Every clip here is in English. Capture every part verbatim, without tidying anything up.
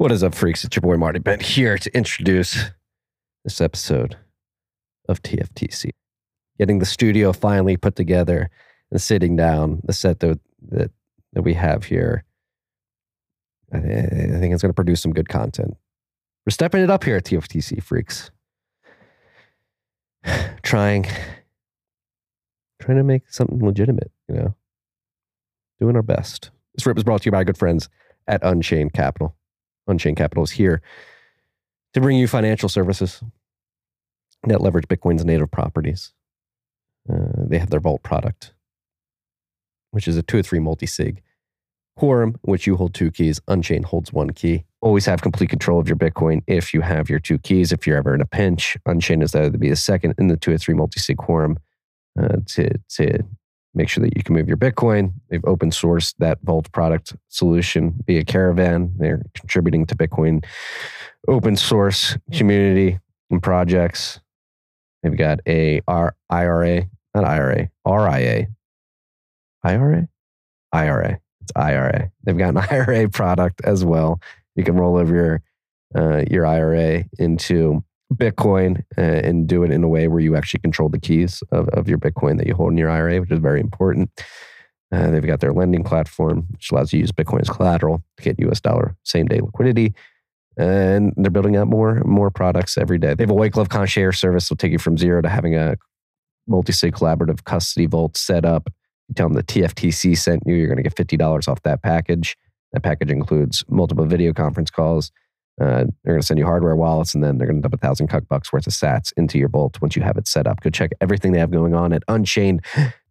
What is up, freaks? It's your boy Marty Bent here to introduce this episode of T F T C. Getting the studio finally put together and sitting down, the set that that, that we have here, I, th- I think it's going to produce some good content. We're stepping it up here at T F T C, freaks. trying, trying to make something legitimate, you know, doing our best. This rip is brought to you by our good friends at Unchained Capital. Unchained Capital is here to bring you financial services that leverage Bitcoin's native properties. Uh, they have their Vault product, which is a two or three multi-sig quorum, which you hold two keys. Unchained holds one key. Always have complete control of your Bitcoin if you have your two keys. If you're ever in a pinch, Unchained is there to be the second in the two or three multi-sig quorum uh, to, to make sure that you can move your Bitcoin. They've open sourced that Vault product solution via Caravan. They're contributing to Bitcoin open source community and projects. They've got a R- IRA, not IRA, R I A, IRA, IRA. It's I R A. They've got an I R A product as well. You can roll over your uh, your I R A into Bitcoin uh, and do it in a way where you actually control the keys of, of your Bitcoin that you hold in your I R A, which is very important. Uh, they've got their lending platform, which allows you to use Bitcoin as collateral to get U S dollar same-day liquidity. And they're building out more more products every day. They have a white glove concierge service that will take you from zero to having a multi-sig collaborative custody vault set up. You tell them the T F T C sent you, you're going to get fifty dollars off that package. That package includes multiple video conference calls. Uh, they're going to send you hardware wallets, and then they're going to dump a thousand bucks worth of sats into your vault once you have it set up. Go check everything they have going on at unchained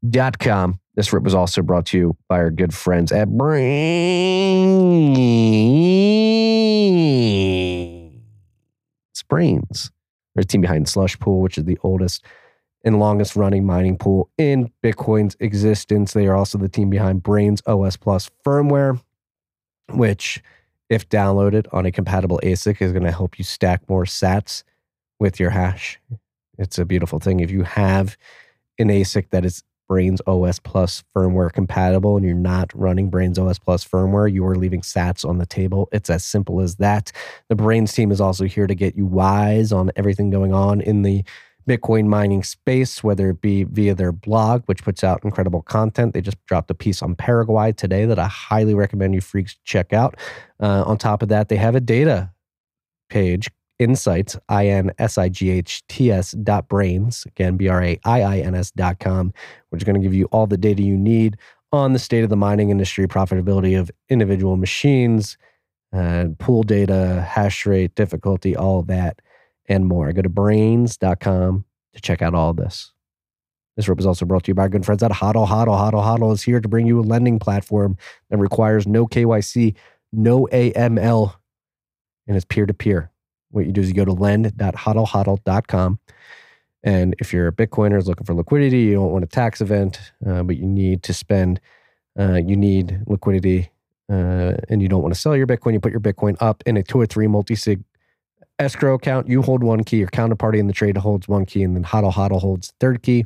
dot com. This rip was also brought to you by our good friends at Braiins. Braiins. They're a team behind Slush Pool, which is the oldest and longest running mining pool in Bitcoin's existence. They are also the team behind Braiins O S Plus firmware, which, if downloaded on a compatible A S I C, is going to help you stack more sats with your hash. It's a beautiful thing. If you have an A S I C that is Braiins O S Plus firmware compatible and you're not running Braiins O S Plus firmware, you are leaving sats on the table. It's as simple as that. The Braiins team is also here to get you wise on everything going on in the Bitcoin mining space, whether it be via their blog, which puts out incredible content. They just dropped a piece on Paraguay today that I highly recommend you freaks check out. Uh, on top of that, they have a data page, Insights, I N S I G H T S dot Braiins, again, B R A I I N S dot com, which is going to give you all the data you need on the state of the mining industry, profitability of individual machines, uh, pool data, hash rate, difficulty, all that and more. Go to Braiins dot com to check out all this. This rip is also brought to you by our good friends at HODL HODL. HODL HODL is here to bring you a lending platform that requires no K Y C, no A M L, and it's peer-to-peer. What you do is you go to lend dot hodl hodl dot com, and if you're a Bitcoiner who's looking for liquidity, you don't want a tax event, uh, but you need to spend, uh, you need liquidity, uh, and you don't want to sell your Bitcoin, you put your Bitcoin up in a two or three multi-sig escrow account, you hold one key, your counterparty in the trade holds one key, and then HODL HODL holds third key.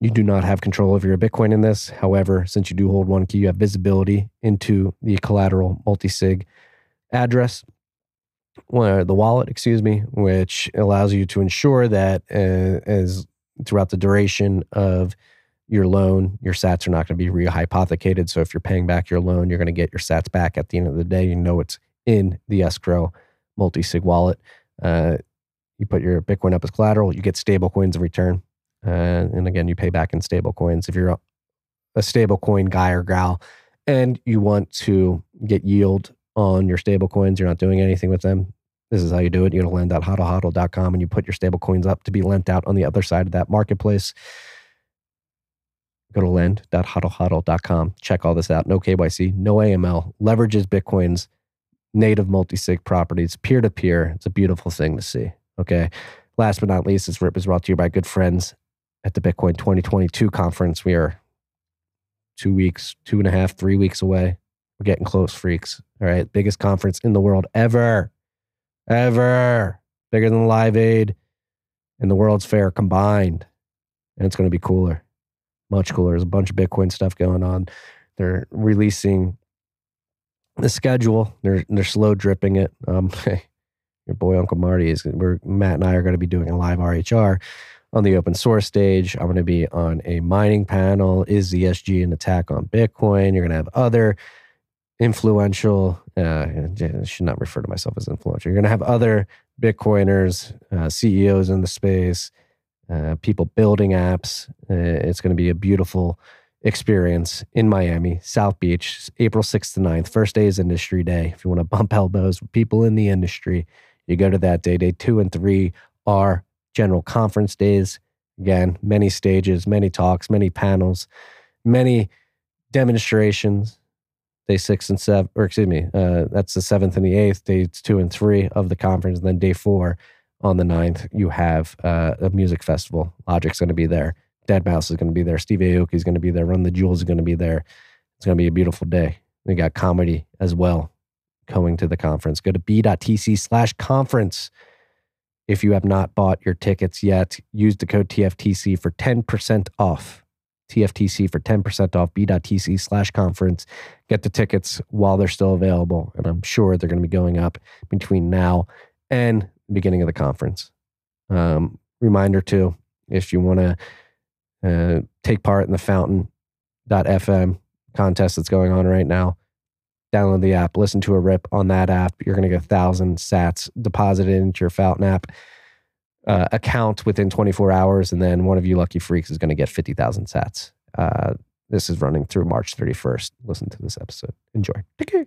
You do not have control over your Bitcoin in this. However, since you do hold one key, you have visibility into the collateral multi-sig address, well, the wallet, excuse me, which allows you to ensure that uh, as throughout the duration of your loan, your sats are not going to be rehypothecated. So if you're paying back your loan, you're going to get your sats back at the end of the day. You know it's in the escrow multi-sig wallet. Uh, you put your Bitcoin up as collateral, you get stable coins in return. Uh, and again, you pay back in stable coins. If you're a, a stable coin guy or gal and you want to get yield on your stable coins, you're not doing anything with them, this is how you do it. You go to lend dot hodl hodl dot com and you put your stable coins up to be lent out on the other side of that marketplace. Go to lend dot hodl hodl dot com. Check all this out. No K Y C, no A M L, leverages Bitcoin's native multi-sig properties, peer-to-peer. It's a beautiful thing to see. Okay. Last but not least, this rip is brought to you by good friends at the Bitcoin twenty twenty-two conference. We are two weeks, two and a half, three weeks away. We're getting close, freaks. All right. Biggest conference in the world ever. Ever. Bigger than Live Aid and the World's Fair combined. And it's going to be cooler. Much cooler. There's a bunch of Bitcoin stuff going on. They're releasing the schedule. They're they're slow dripping it. Um, your boy Uncle Marty is. We're Matt and I are going to be doing a live R H R on the open source stage. I'm going to be on a mining panel. Is Z S G an attack on Bitcoin? You're going to have other influential. Uh, I should not refer to myself as influential. You're going to have other Bitcoiners, uh, C E Os in the space, uh, people building apps. Uh, it's going to be a beautiful experience in Miami, South Beach, April sixth to ninth. First day is Industry Day. If you want to bump elbows with people in the industry, you go to that day. Day two and three are general conference days. Again, many stages, many talks, many panels, many demonstrations. Day six and seven, or excuse me, uh, that's the seventh and the eighth, days two and three of the conference. And then day four on the ninth, you have uh, a music festival. Logic's going to be there. deadmau five is going to be there. Steve Aoki is going to be there. Run the Jewels is going to be there. It's going to be a beautiful day. We got comedy as well going to the conference. Go to b dot t c slash conference. If you have not bought your tickets yet, use the code T F T C for ten percent off. T F T C for ten percent off, b dot t c slash conference. Get the tickets while they're still available. And I'm sure they're going to be going up between now and the beginning of the conference. Um, reminder too, if you want to uh, take part in the fountain dot f m contest that's going on right now, download the app, listen to a rip on that app. You're going to get one thousand sats deposited into your Fountain app. Uh, account within twenty-four hours, and then one of you lucky freaks is going to get fifty thousand sats. Uh, this is running through March thirty-first. Listen to this episode. Enjoy. Take care.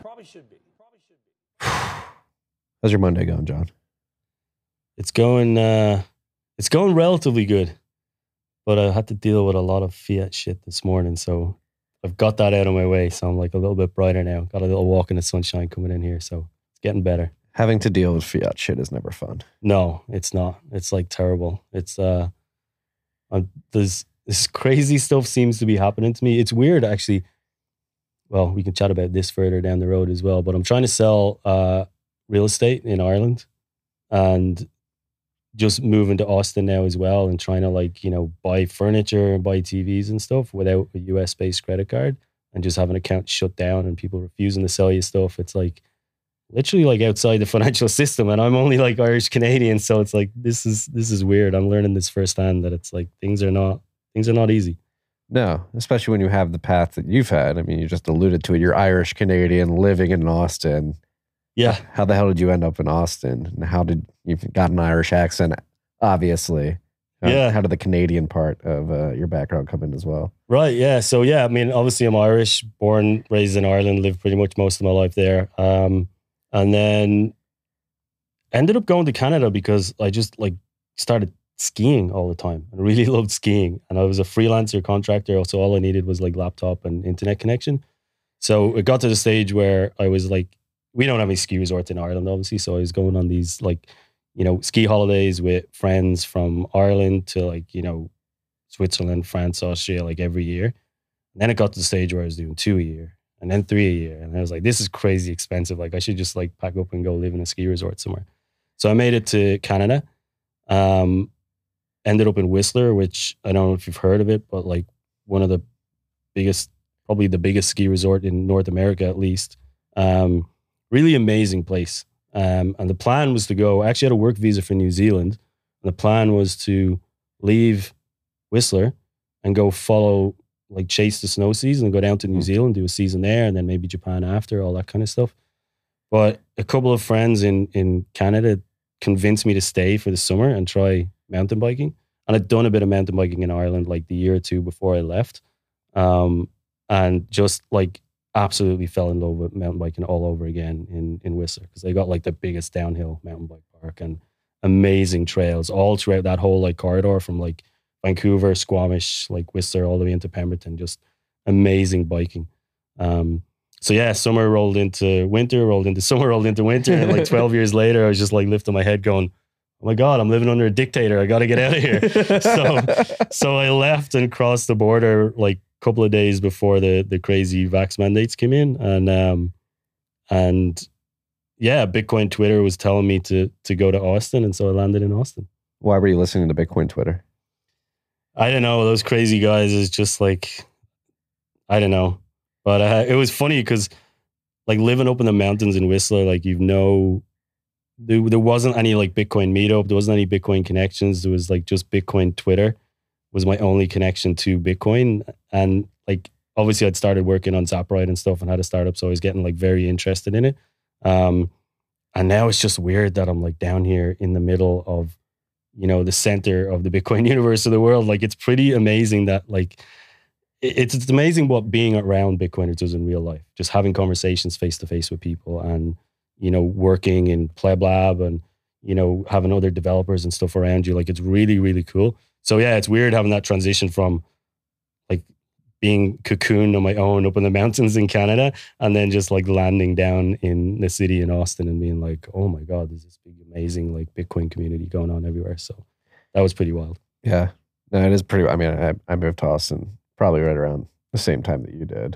Probably should be. Probably should be. How's your Monday going, John? It's going, uh, it's going relatively good, but I had to deal with a lot of fiat shit this morning, so I've got that out of my way, so I'm like a little bit brighter now. Got a little walk in the sunshine coming in here, so it's getting better. Having to deal with fiat shit is never fun. No, it's not. It's like terrible. It's uh, I'm, this, this crazy stuff seems to be happening to me. It's weird, actually. Well, we can chat about this further down the road as well, but I'm trying to sell uh, real estate in Ireland and just moving to Austin now as well and trying to, like, you know, buy furniture and buy T Vs and stuff without a U S-based credit card and just have an account shut down and people refusing to sell you stuff. It's like literally like outside the financial system, and I'm only like Irish Canadian, so it's like this is this is weird. I'm learning this firsthand that it's like things are not things are not easy. No, especially when you have the path that you've had. I mean, you just alluded to it. You're Irish Canadian living in Austin. Yeah. How the hell did you end up in Austin? And how did you've got an Irish accent, obviously. How, yeah. How did the Canadian part of uh, your background come in as well? Right. Yeah. So, yeah, I mean, obviously I'm Irish, born, raised in Ireland, lived pretty much most of my life there. Um, and then ended up going to Canada because I just like started skiing all the time. I really loved skiing. And I was a freelancer contractor. So all I needed was like laptop and internet connection. So it got to the stage where I was like, we don't have any ski resorts in Ireland, obviously. So I was going on these, like, you know, ski holidays with friends from Ireland to, like, you know, Switzerland, France, Austria, like every year. And then it got to the stage where I was doing two a year and then three a year. And I was like, this is crazy expensive. Like, I should just, like, pack up and go live in a ski resort somewhere. So I made it to Canada. Um, ended up in Whistler, which I don't know if you've heard of it, but, like, one of the biggest, probably the biggest ski resort in North America, at least. Um, Really amazing place. Um, and the plan was to go, I actually had a work visa for New Zealand. And the plan was to leave Whistler and go follow, like chase the snow season and go down to New Zealand, do a season there, and then maybe Japan after, all that kind of stuff. But a couple of friends in, in Canada convinced me to stay for the summer and try mountain biking. And I'd done a bit of mountain biking in Ireland like the year or two before I left. Um, and just like, absolutely fell in love with mountain biking all over again in, in Whistler because they got like the biggest downhill mountain bike park and amazing trails all throughout that whole like corridor from like Vancouver, Squamish, like Whistler, all the way into Pemberton, just amazing biking. Um, so yeah, summer rolled into winter, rolled into summer, rolled into winter. And like twelve years later, I was just like lifting my head going, oh my God, I'm living under a dictator. I got to get out of here. so so I left and crossed the border like a couple of days before the the crazy vax mandates came in. And um, and yeah, Bitcoin Twitter was telling me to to go to Austin. And so I landed in Austin. Why were you listening to Bitcoin Twitter? I don't know. Those crazy guys is just like, I don't know. But uh, it was funny because like living up in the mountains in Whistler, like you know, there, there wasn't any like Bitcoin meetup. There wasn't any Bitcoin connections. There was like just Bitcoin Twitter was my only connection to Bitcoin. And like, obviously I'd started working on ZapRite and stuff and had a startup. So I was getting like very interested in it. Um, and now it's just weird that I'm like down here in the middle of, you know, the center of the Bitcoin universe of the world. Like it's pretty amazing that like, It's, it's amazing what being around Bitcoiners does in real life. Just having conversations face to face with people and, you know, working in Pleb Lab and, you know, having other developers and stuff around you. Like, it's really, really cool. So, yeah, it's weird having that transition from, like, being cocooned on my own up in the mountains in Canada and then just, like, landing down in the city in Austin and being like, oh, my God, there's this big, amazing, like, Bitcoin community going on everywhere. So, that was pretty wild. Yeah. No, it is pretty, I mean, I, I moved to Austin probably right around the same time that you did.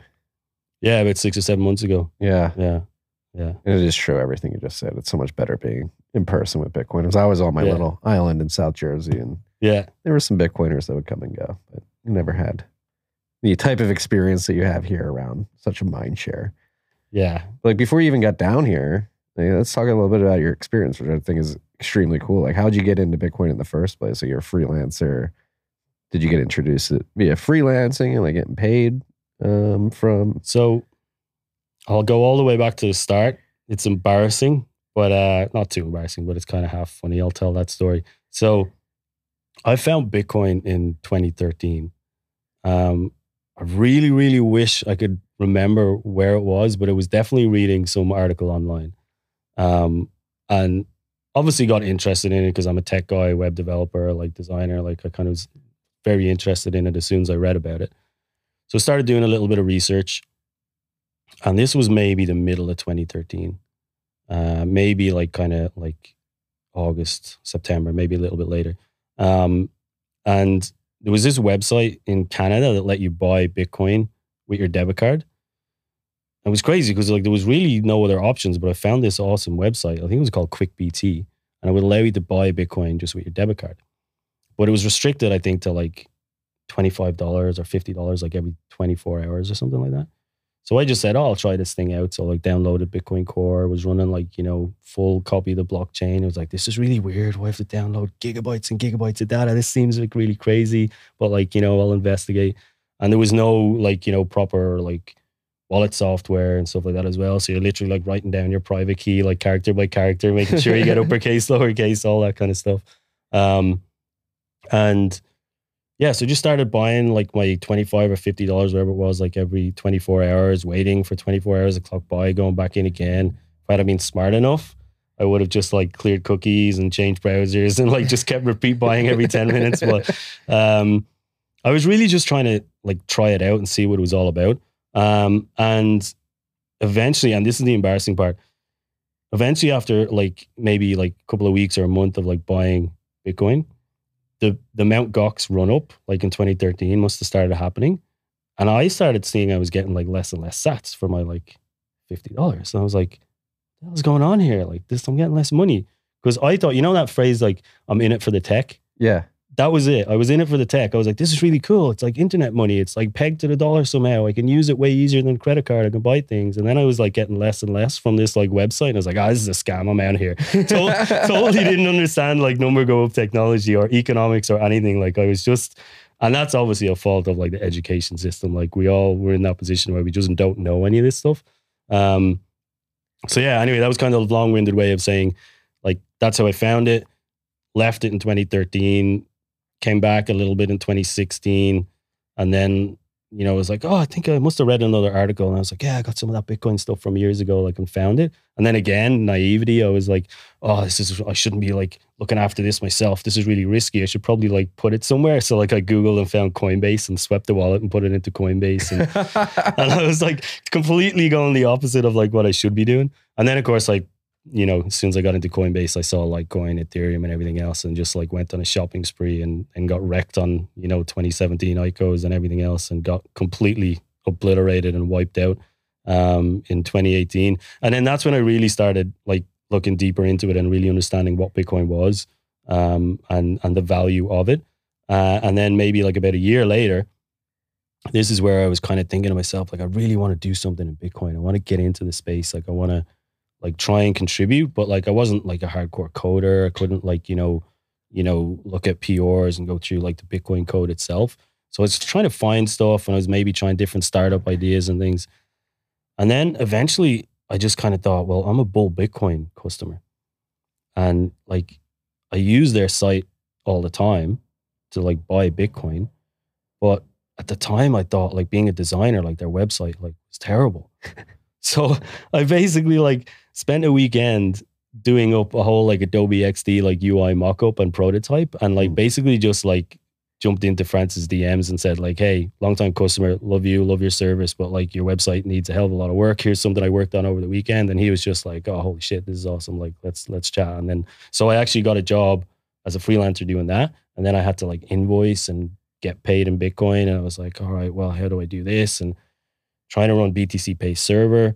Yeah, about six or seven months ago. Yeah. Yeah. Yeah. And it is true, everything you just said. It's so much better being in person with Bitcoiners. I was on my yeah. little island in South Jersey, and yeah, there were some Bitcoiners that would come and go, but you never had the type of experience that you have here around such a mind share. Yeah. Like before you even got down here, like, let's talk a little bit about your experience, which I think is extremely cool. Like, how'd you get into Bitcoin in the first place? So you're a freelancer. Did you get introduced to via freelancing and like getting paid um, from? So I'll go all the way back to the start. It's embarrassing, but uh, not too embarrassing, but it's kind of half funny. I'll tell that story. So I found Bitcoin in twenty thirteen. Um, I really, really wish I could remember where it was, but it was definitely reading some article online. Um, and obviously got interested in it because I'm a tech guy, web developer, like designer, like I kind of was very interested in it as soon as I read about it. So I started doing a little bit of research, and this was maybe the middle of twenty thirteen, uh, maybe like kind of like August, September, maybe a little bit later. Um, and there was this website in Canada that let you buy Bitcoin with your debit card. It was crazy because like there was really no other options, but I found this awesome website. I think it was called QuickBT, and it would allow you to buy Bitcoin just with your debit card. But it was restricted, I think, to like twenty-five dollars or fifty dollars, like every twenty-four hours or something like that. So I just said, oh, I'll try this thing out. So like downloaded Bitcoin Core, was running like, you know, full copy of the blockchain. It was like, this is really weird. Why have to download gigabytes and gigabytes of data? This seems like really crazy, but like, you know, I'll investigate. And there was no like, you know, proper like wallet software and stuff like that as well. So you're literally like writing down your private key, like character by character, making sure you get uppercase, lowercase, all that kind of stuff. Um, And yeah, so just started buying like my twenty-five or fifty dollars, whatever it was, like every twenty-four hours, waiting for twenty-four hours, a clock by, going back in again. If I'd have been smart enough, I would have just like cleared cookies and changed browsers and like just kept repeat buying every ten minutes. But um, I was really just trying to like try it out and see what it was all about. Um, and eventually, and this is the embarrassing part, eventually after like maybe like a couple of weeks or a month of like buying Bitcoin, The, the Mount Gox run up, like in twenty thirteen, must have started happening. And I started seeing I was getting like less and less sats for my like fifty dollars. And I was like, what's going on here? Like this, I'm getting less money. Because I thought, you know that phrase like, I'm in it for the tech? Yeah. That was it. I was in it for the tech. I was like, this is really cool. It's like internet money. It's like pegged to the dollar somehow. I can use it way easier than a credit card. I can buy things. And then I was like getting less and less from this like website. And I was like, ah, oh, this is a scam. I'm out of here. Tot- totally didn't understand like number go up technology or economics or anything. Like I was just, and that's obviously a fault of like the education system. Like we all were in that position where we just don't know any of this stuff. Um, so yeah, anyway, that was kind of a long-winded way of saying like, that's how I found it. Left it in twenty thirteen. Came back a little bit in twenty sixteen, and then you know, was like, oh, I think I must have read another article. And I was like, yeah, I got some of that Bitcoin stuff from years ago, like, and found it. And then again, naivety, I was like, oh, this is, I shouldn't be like looking after this myself. This is really risky. I should probably like put it somewhere. So like I Googled and found Coinbase and swept the wallet and put it into Coinbase. And, and I was like completely going the opposite of like what I should be doing. And then of course, like, you know, as soon as I got into Coinbase, I saw Litecoin, Ethereum, and everything else, and just like went on a shopping spree and and got wrecked on, you know, twenty seventeen I C Os and everything else, and got completely obliterated and wiped out um, in twenty eighteen. And then that's when I really started like looking deeper into it and really understanding what Bitcoin was um, and and the value of it. Uh, and then maybe like about a year later, this is where I was kind of thinking to myself, like, I really want to do something in Bitcoin. I want to get into the space. Like, I want to like try and contribute, but like I wasn't like a hardcore coder. I couldn't like, you know, you know, look at P Rs and go through like the Bitcoin code itself. So I was trying to find stuff, and I was maybe trying different startup ideas and things. And then eventually I just kind of thought, well, I'm a Bull Bitcoin customer, and like I use their site all the time to like buy Bitcoin. But at the time I thought, like, being a designer, like their website, like, it's terrible. So I basically like spent a weekend doing up a whole like Adobe X D like U I mock-up and prototype, and like basically just like jumped into Francis D Ms and said like, hey, long-time customer, love you, love your service, but like your website needs a hell of a lot of work. Here's something I worked on over the weekend. And he was just like, oh, holy shit, this is awesome. Like, let's, let's chat. And then, so I actually got a job as a freelancer doing that. And then I had to like invoice and get paid in Bitcoin. And I was like, all right, well, how do I do this? And trying to run B T C Pay Server.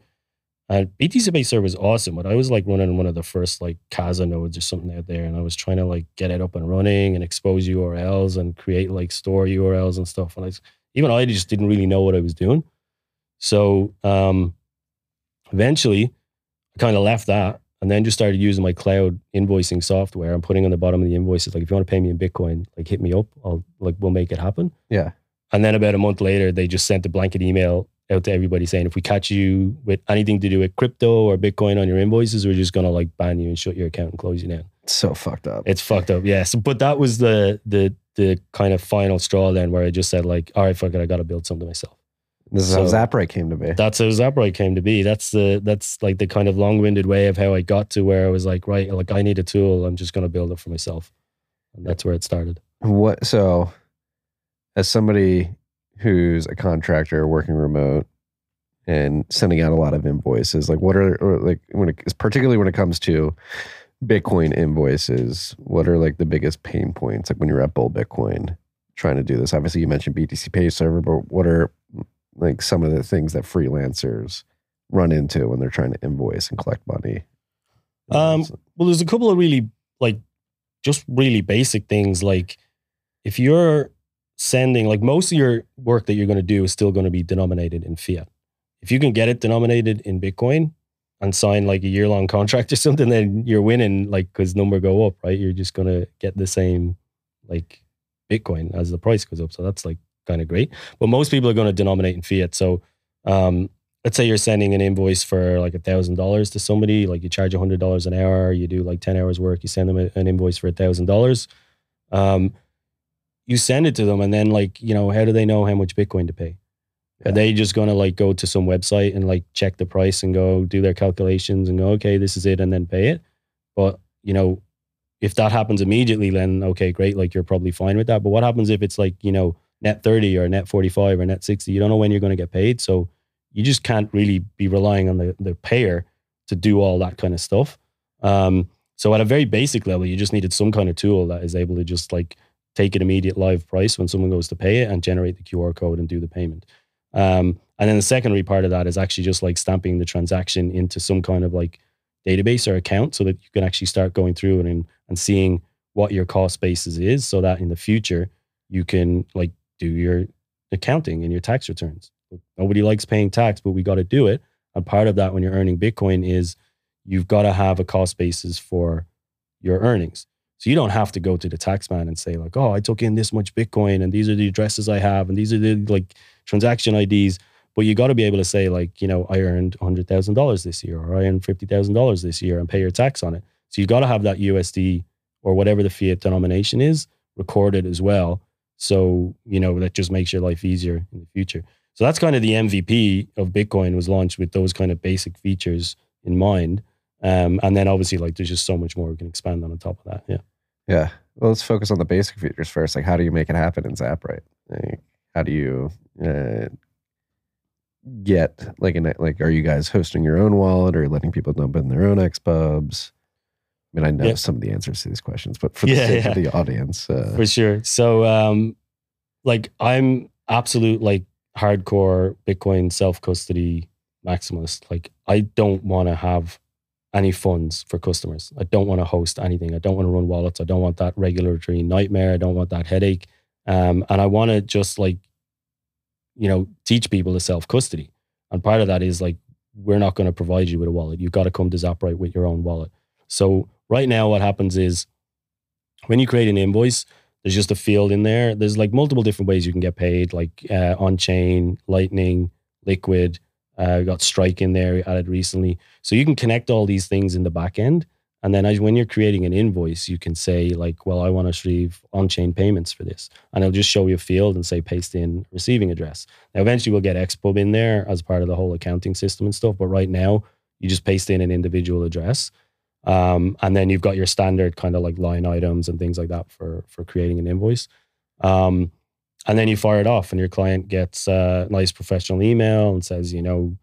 And B T C Pay Server is awesome, but I was like running one of the first like Casa nodes or something out there, and I was trying to like get it up and running and expose U R Ls and create like store U R Ls and stuff. And I, even I just didn't really know what I was doing. So um, eventually I kind of left that and then just started using my cloud invoicing software and putting on the bottom of the invoices, like, if you want to pay me in Bitcoin, like, hit me up. I'll like, we'll make it happen. Yeah. And then about a month later, they just sent a blanket email out to everybody saying, if we catch you with anything to do with crypto or Bitcoin on your invoices, we're just going to like ban you and shut your account and close you down. It's so fucked up. It's fucked up. Yeah. So, but that was the, the, the kind of final straw then, where I just said like, all right, fuck it, I got to build something myself. This is so, how ZapRite came to be. That's how ZapRite came to be. That's the, that's like the kind of long-winded way of how I got to where I was like, right, like, I need a tool. I'm just going to build it for myself. And that's where it started. What? So as somebody who's a contractor working remote and sending out a lot of invoices, like, what are, or like, when it, particularly when it comes to Bitcoin invoices, what are like the biggest pain points, like when you're at Bull Bitcoin trying to do this? Obviously you mentioned B T C Pay Server, but what are like some of the things that freelancers run into when they're trying to invoice and collect money? Um, well, there's a couple of really like, just really basic things. Like, if you're sending, like, most of your work that you're going to do is still going to be denominated in fiat. If you can get it denominated in Bitcoin and sign like a year-long contract or something, then you're winning, like, because number go up, right? You're just going to get the same like Bitcoin as the price goes up. So that's like kind of great. But most people are going to denominate in fiat. So um, let's say you're sending an invoice for like a thousand dollars to somebody, like you charge a hundred dollars an hour, you do like ten hours work, you send them a, an invoice for a thousand dollars. Um, You send it to them, and then, like, you know, how do they know how much Bitcoin to pay? Yeah. Are they just going to like go to some website and like check the price and go do their calculations and go, okay, this is it, and then pay it? But, you know, if that happens immediately, then okay, great, like, you're probably fine with that. But what happens if it's like, you know, net thirty or net forty-five or net sixty? You don't know when you're going to get paid. So you just can't really be relying on the, the payer to do all that kind of stuff. Um, so at a very basic level, you just needed some kind of tool that is able to just like take an immediate live price when someone goes to pay it and generate the Q R code and do the payment. Um, and then the secondary part of that is actually just like stamping the transaction into some kind of like database or account so that you can actually start going through and, and seeing what your cost basis is, so that in the future you can like do your accounting and your tax returns. Nobody likes paying tax, but we got to do it. And part of that when you're earning Bitcoin is you've got to have a cost basis for your earnings. So you don't have to go to the tax man and say like, oh, I took in this much Bitcoin and these are the addresses I have and these are the like transaction I Ds. But you got to be able to say like, you know, I earned one hundred thousand dollars this year, or I earned fifty thousand dollars this year, and pay your tax on it. So you've got to have that U S D or whatever the fiat denomination is recorded as well. So, you know, that just makes your life easier in the future. So that's kind of the M V P of Bitcoin, was launched with those kind of basic features in mind. Um, and then obviously, like, there's just so much more we can expand on on top of that. Yeah. Yeah. Well, let's focus on the basic features first. Like, how do you make it happen in ZapRite? Like, how do you uh, get, like, an, like, are you guys hosting your own wallet or letting people dump in their own X pubs? I mean, I know yeah. some of the answers to these questions, but for the yeah, sake yeah. of the audience. Uh, for sure. So, um, like, I'm absolute, like, hardcore Bitcoin self-custody maximalist. Like, I don't want to have any funds for customers. I don't want to host anything. I don't want to run wallets. I don't want that regulatory nightmare. I don't want that headache. Um, and I want to just, like, you know, teach people to self-custody. And part of that is, like, we're not going to provide you with a wallet. You've got to come to ZapRite with your own wallet. So right now what happens is when you create an invoice, there's just a field in there. There's, like, multiple different ways you can get paid, like uh, on-chain, Lightning, Liquid. Uh, got Strike in there, added recently. So you can connect all these things in the back end. And then as, when you're creating an invoice, you can say, like, well, I want to receive on-chain payments for this. And it'll just show you a field and say, paste in receiving address. Now, eventually we'll get X pub in there as part of the whole accounting system and stuff. But right now, you just paste in an individual address. Um, and then you've got your standard kind of, like, line items and things like that for, for creating an invoice. Um, and then you fire it off and your client gets a nice professional email and says, you know,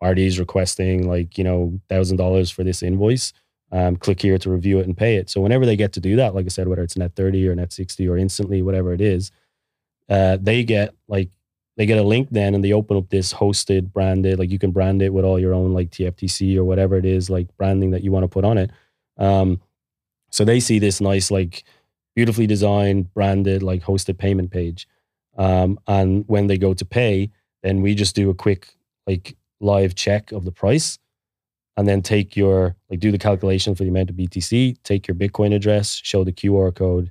Marty's requesting, like, you know, one thousand dollars for this invoice. Um, click here to review it and pay it. So whenever they get to do that, like I said, whether it's net thirty or net sixty or instantly, whatever it is, uh, they get, like, they get a link then, and they open up this hosted, branded, like, you can brand it with all your own, like, T F T C or whatever it is, like, branding that you want to put on it. Um, so they see this nice, like, beautifully designed, branded, like, hosted payment page. Um, and when they go to pay, then we just do a quick, like, live check of the price, and then take your, like, do the calculation for the amount of B T C, take your Bitcoin address, show the Q R code,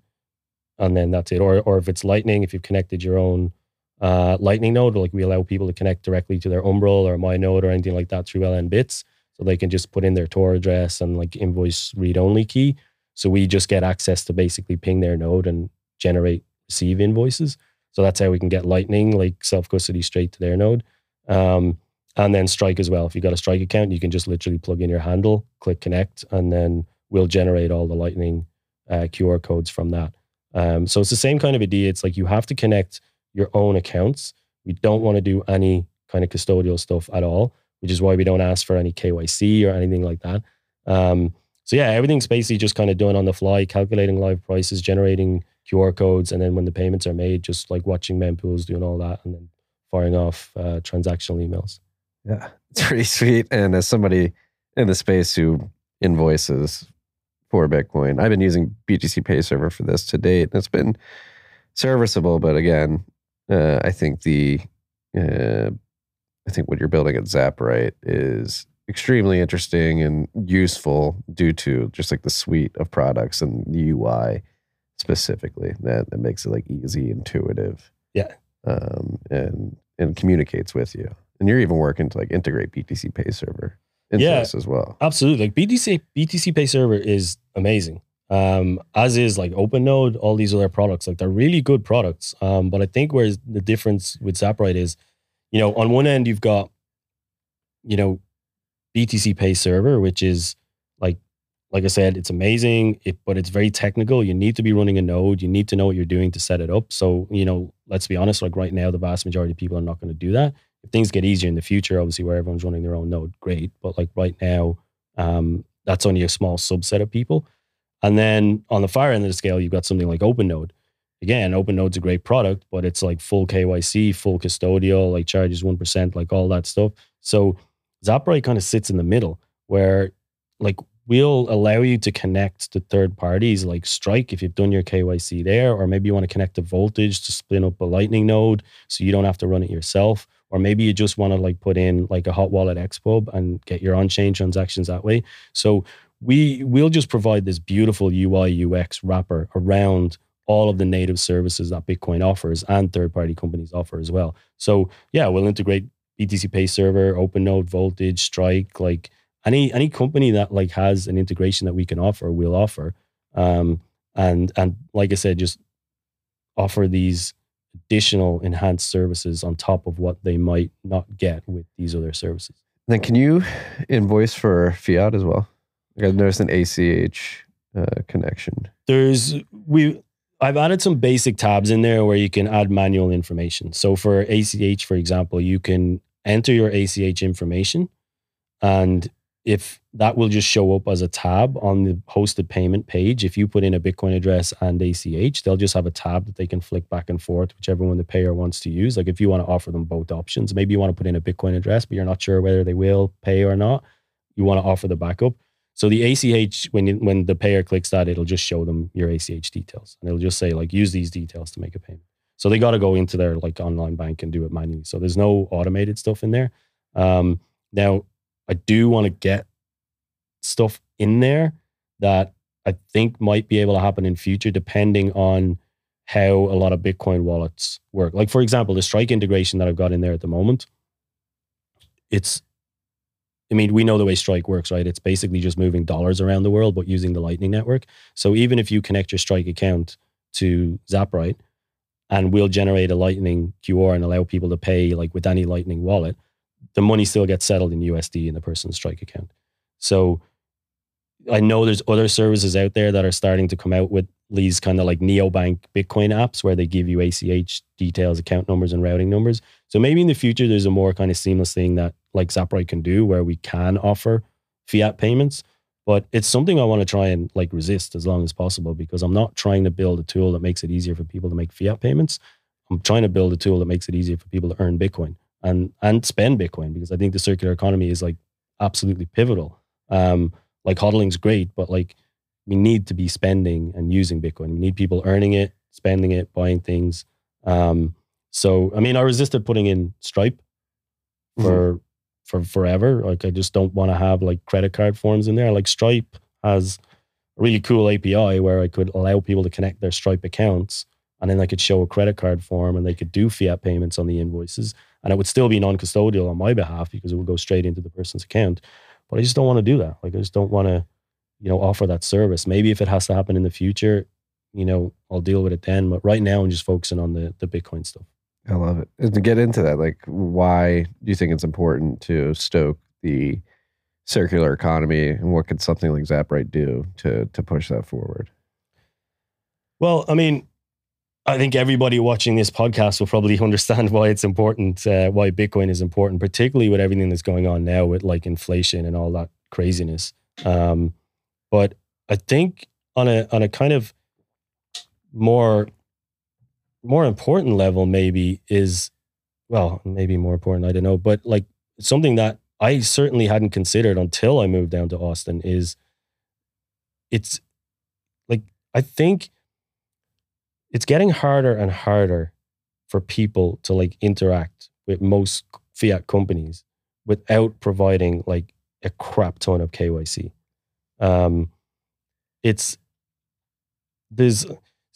and then that's it. Or, or if it's Lightning, if you've connected your own Uh, Lightning node, like, we allow people to connect directly to their Umbrel or Mynode or anything like that through L N bits, so they can just put in their Tor address and, like, invoice read-only key. So we just get access to basically ping their node and generate, receive invoices. So that's how we can get Lightning, like, self-custody straight to their node. Um, and then Strike as well. If you've got a Strike account, you can just literally plug in your handle, click connect, and then we'll generate all the Lightning uh, Q R codes from that. Um, so it's the same kind of idea. It's like, you have to connect your own accounts. We don't want to do any kind of custodial stuff at all, which is why we don't ask for any K Y C or anything like that. Um, so yeah, everything's basically just kind of done on the fly, calculating live prices, generating Q R codes, and then when the payments are made, just, like, watching mempools, doing all that, and then firing off uh, transactional emails. Yeah, it's pretty sweet. And as somebody in the space who invoices for Bitcoin, I've been using B T C Pay Server for this to date, and it's been serviceable, but again, Uh, I think the, uh, I think what you're building at ZapRite is extremely interesting and useful due to just, like, the suite of products and the U I specifically that, that makes it, like, easy, intuitive, yeah, um, and and communicates with you. And you're even working to, like, integrate B T C Pay Server into yeah, this as well. Absolutely, like, B T C B T C Pay Server is amazing. Um, as is, like, OpenNode, all these other products, like, they're really good products. Um, but I think where the difference with ZapRite is, you know, on one end you've got, you know, B T C Pay Server, which is, like, like I said, it's amazing, it, but it's very technical. You need to be running a node. You need to know what you're doing to set it up. So, you know, let's be honest, like, right now, the vast majority of people are not going to do that. If things get easier in the future, obviously, where everyone's running their own node, great. But, like, right now, um, that's only a small subset of people. And then on the far end of the scale, you've got something like OpenNode. Again, OpenNode's a great product, but it's, like, full K Y C, full custodial, like, charges one percent, like, all that stuff. So ZapRite kind of sits in the middle where, like, we'll allow you to connect to third parties like Strike if you've done your K Y C there, or maybe you want to connect to Voltage to spin up a Lightning node so you don't have to run it yourself. Or maybe you just want to, like, put in, like, a hot wallet X pub and get your on-chain transactions that way. So we, we'll just provide this beautiful U I U X wrapper around all of the native services that Bitcoin offers and third-party companies offer as well. So yeah, we'll integrate B T C Pay Server, OpenNode, Voltage, Strike, like, any any company that, like, has an integration that we can offer, we'll offer. Um, and, and like I said, just offer these additional enhanced services on top of what they might not get with these other services. Then can you invoice for fiat as well? Like I've noticed an A C H uh, connection. There's we. I've added some basic tabs in there where you can add manual information. So for A C H, for example, you can enter your A C H information, and if that will just show up as a tab on the hosted payment page. If you put in a Bitcoin address and A C H, they'll just have a tab that they can flick back and forth, whichever one the payer wants to use. Like if you want to offer them both options, maybe you want to put in a Bitcoin address, but you're not sure whether they will pay or not. You want to offer the backup. So the A C H, when you, when the payer clicks that, it'll just show them your A C H details. And it'll just say like, use these details to make a payment. So they got to go into their like online bank and do it manually. So there's no automated stuff in there. Um, now, I do want to get stuff in there that I think might be able to happen in future, depending on how a lot of Bitcoin wallets work. Like for example, the Strike integration that I've got in there at the moment, it's, I mean, we know the way Strike works, right? It's basically just moving dollars around the world, but using the Lightning Network. So even if you connect your Strike account to ZapRite, and we'll generate a Lightning Q R and allow people to pay like with any Lightning wallet, the money still gets settled in U S D in the person's Strike account. So I know there's other services out there that are starting to come out with these kind of like neobank Bitcoin apps where they give you A C H details, account numbers, and routing numbers. So maybe in the future, there's a more kind of seamless thing that like ZapRite can do where we can offer fiat payments. But it's something I want to try and like resist as long as possible, because I'm not trying to build a tool that makes it easier for people to make fiat payments. I'm trying to build a tool that makes it easier for people to earn Bitcoin. And, and spend Bitcoin, because I think the circular economy is like absolutely pivotal. Um, like hodling's great, but like we need to be spending and using Bitcoin. We need people earning it, spending it, buying things. Um, so, I mean, I resisted putting in Stripe for, mm-hmm. for forever. Like I just don't want to have like credit card forms in there. Like Stripe has a really cool A P I where I could allow people to connect their Stripe accounts, and then I could show a credit card form and they could do fiat payments on the invoices. And it would still be non-custodial on my behalf because it would go straight into the person's account. But I just don't want to do that. Like I just don't want to, you know, offer that service. Maybe if it has to happen in the future, you know, I'll deal with it then. But right now I'm just focusing on the, the Bitcoin stuff. I love it. And to get into that, like why do you think it's important to stoke the circular economy, and what could something like ZapRite do to to push that forward? Well, I mean, I think everybody watching this podcast will probably understand why it's important, uh, why Bitcoin is important, particularly with everything that's going on now with like inflation and all that craziness. Um, but I think on a on a kind of more more important level, maybe is, well, maybe more important, I don't know, but like something that I certainly hadn't considered until I moved down to Austin is it's like, I think it's getting harder and harder for people to like interact with most fiat companies without providing like a crap ton of K Y C. Um, it's, there's,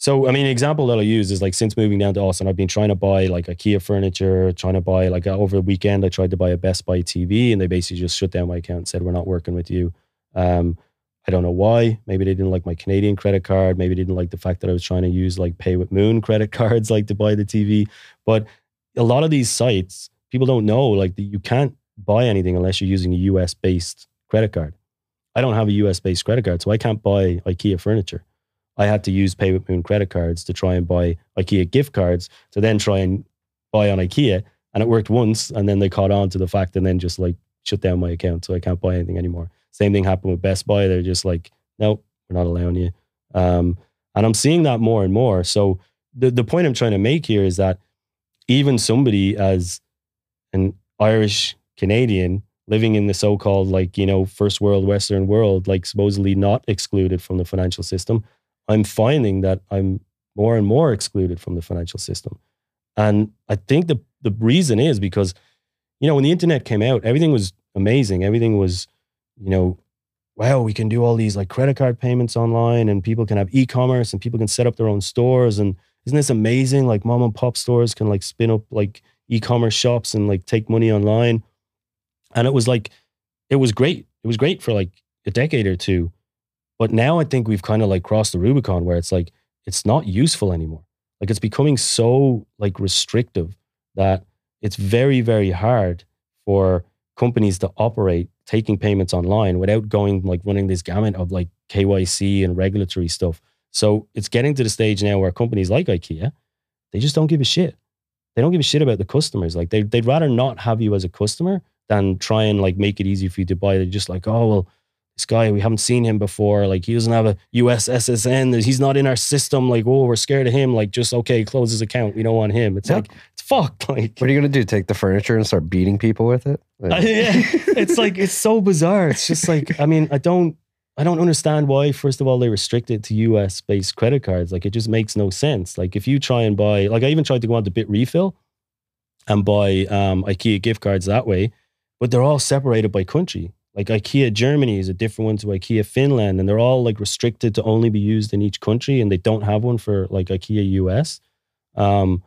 so, I mean, an example that I use is like, since moving down to Austin, I've been trying to buy like IKEA furniture, trying to buy like over the weekend, I tried to buy a Best Buy T V and they basically just shut down my account and said, we're not working with you. Um, I don't know why. Maybe they didn't like my Canadian credit card. Maybe they didn't like the fact that I was trying to use like Pay with Moon credit cards, like to buy the T V. But a lot of these sites, people don't know, like that you can't buy anything unless you're using a U S based credit card. I don't have a U S based credit card, so I can't buy IKEA furniture. I had to use Pay with Moon credit cards to try and buy IKEA gift cards to then try and buy on IKEA. And it worked once, and then they caught on to the fact and then just like shut down my account, so I can't buy anything anymore. Same thing happened with Best Buy. They're just like, nope, we're not allowing you. Um, and I'm seeing that more and more. So the, the point I'm trying to make here is that even somebody as an Irish Canadian living in the so-called like, you know, first world, Western world, like supposedly not excluded from the financial system, I'm finding that I'm more and more excluded from the financial system. And I think the, the reason is because, you know, when the internet came out, everything was amazing. Everything was, you know, wow, we can do all these like credit card payments online, and people can have e-commerce, and people can set up their own stores. And isn't this amazing? Like mom and pop stores can like spin up like e-commerce shops and like take money online. And it was like, it was great. It was great for like a decade or two. But now I think we've kind of like crossed the Rubicon where it's like, it's not useful anymore. Like it's becoming so like restrictive that it's very, very hard for companies to operate taking payments online without going like running this gamut of like K Y C and regulatory stuff. So it's getting to the stage now where companies like IKEA, they just don't give a shit. They don't give a shit about the customers. Like they, they'd rather not have you as a customer than try and like make it easy for you to buy. They're just like, oh, well, this guy, we haven't seen him before. Like he doesn't have a U S S S N. He's not in our system. Like, oh, we're scared of him. Like just, okay, close his account. We don't want him. It's what? Like, it's fucked. Like, what are you going to do? Take the furniture and start beating people with it? Like, yeah, it's like, it's so bizarre. It's just like, I mean, I don't, I don't understand why, first of all, they restrict it to U S-based credit cards. Like, it just makes no sense. Like, if you try and buy... Like, I even tried to go on to BitRefill and buy um, IKEA gift cards that way, but they're all separated by country. Like, IKEA Germany is a different one to IKEA Finland, and they're all, like, restricted to only be used in each country, and they don't have one for, like, IKEA U S. Um,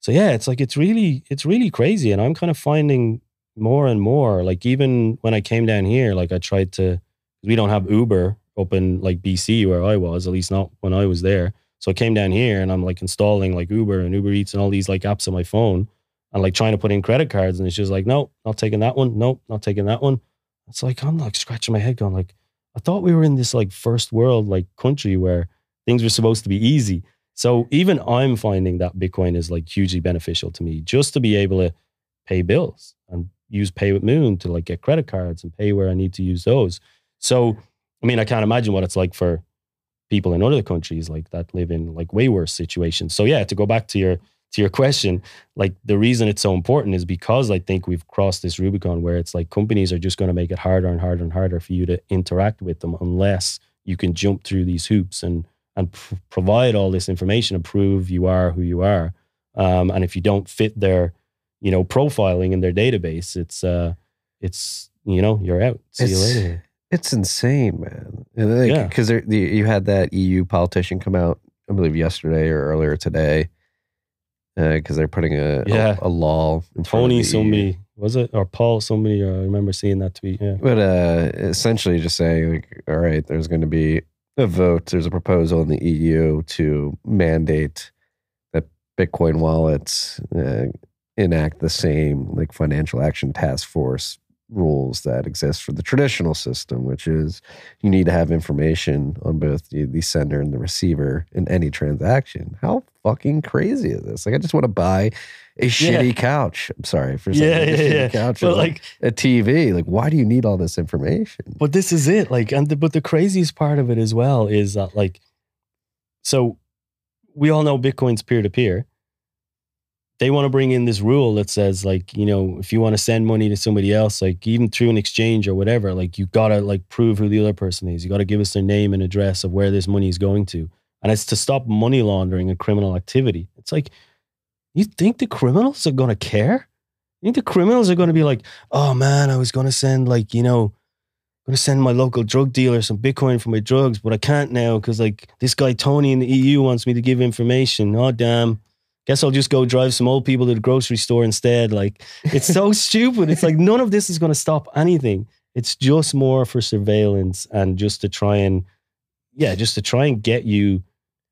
so, yeah, it's, like, it's really, it's really crazy, and I'm kind of finding more and more. Like, even when I came down here, like, I tried to... We don't have Uber up in like B C where I was, at least not when I was there. So I came down here and I'm like installing like Uber and Uber Eats and all these like apps on my phone and like trying to put in credit cards. And it's just like, no, not taking that one. No, not taking that one. It's like, I'm like scratching my head going like, I thought we were in this like first world like country where things were supposed to be easy. So even I'm finding that Bitcoin is like hugely beneficial to me just to be able to pay bills and use Pay with Moon to like get credit cards and pay where I need to use those. So, I mean, I can't imagine what it's like for people in other countries like that live in like way worse situations. So yeah, to go back to your to your question, like the reason it's so important is because I think we've crossed this Rubicon where it's like companies are just going to make it harder and harder and harder for you to interact with them unless you can jump through these hoops and and pr- provide all this information and prove you are who you are. Um, and if you don't fit their, you know, profiling in their database, it's uh, it's you know, you're out. See it's, you later. It's insane, man. Like, yeah. Because you had that E U politician come out, I believe yesterday or earlier today, because uh, they're putting a yeah. a, a law in front Tony of the somebody, E U. Was it? Or Paul somebody, or I remember seeing that tweet. Yeah. But uh, essentially just saying, like, all right, there's going to be a vote, there's a proposal in the E U to mandate that Bitcoin wallets uh, enact the same like financial action task force rules that exist for the traditional system, which is you need to have information on both the, the sender and the receiver in any transaction. How fucking crazy is this? Like, I just want to buy a shitty yeah. couch. I'm sorry for saying yeah, like a yeah, shitty yeah. couch, but or like, like a T V. Like, why do you need all this information? But this is it. Like, and the, but the craziest part of it as well is that, like, so we all know Bitcoin's peer to peer. They want to bring in this rule that says, like, you know, if you want to send money to somebody else, like even through an exchange or whatever, like you got to like prove who the other person is. You got to give us their name and address of where this money is going to. And it's to stop money laundering and criminal activity. It's like, you think the criminals are going to care? You think the criminals are going to be like, oh man, I was going to send like, you know, I'm going to send my local drug dealer some Bitcoin for my drugs, but I can't now because like this guy Tony in the E U wants me to give information. Oh damn. Guess I'll just go drive some old people to the grocery store instead. Like, it's so stupid. It's like, none of this is going to stop anything. It's just more for surveillance and just to try and, yeah, just to try and get you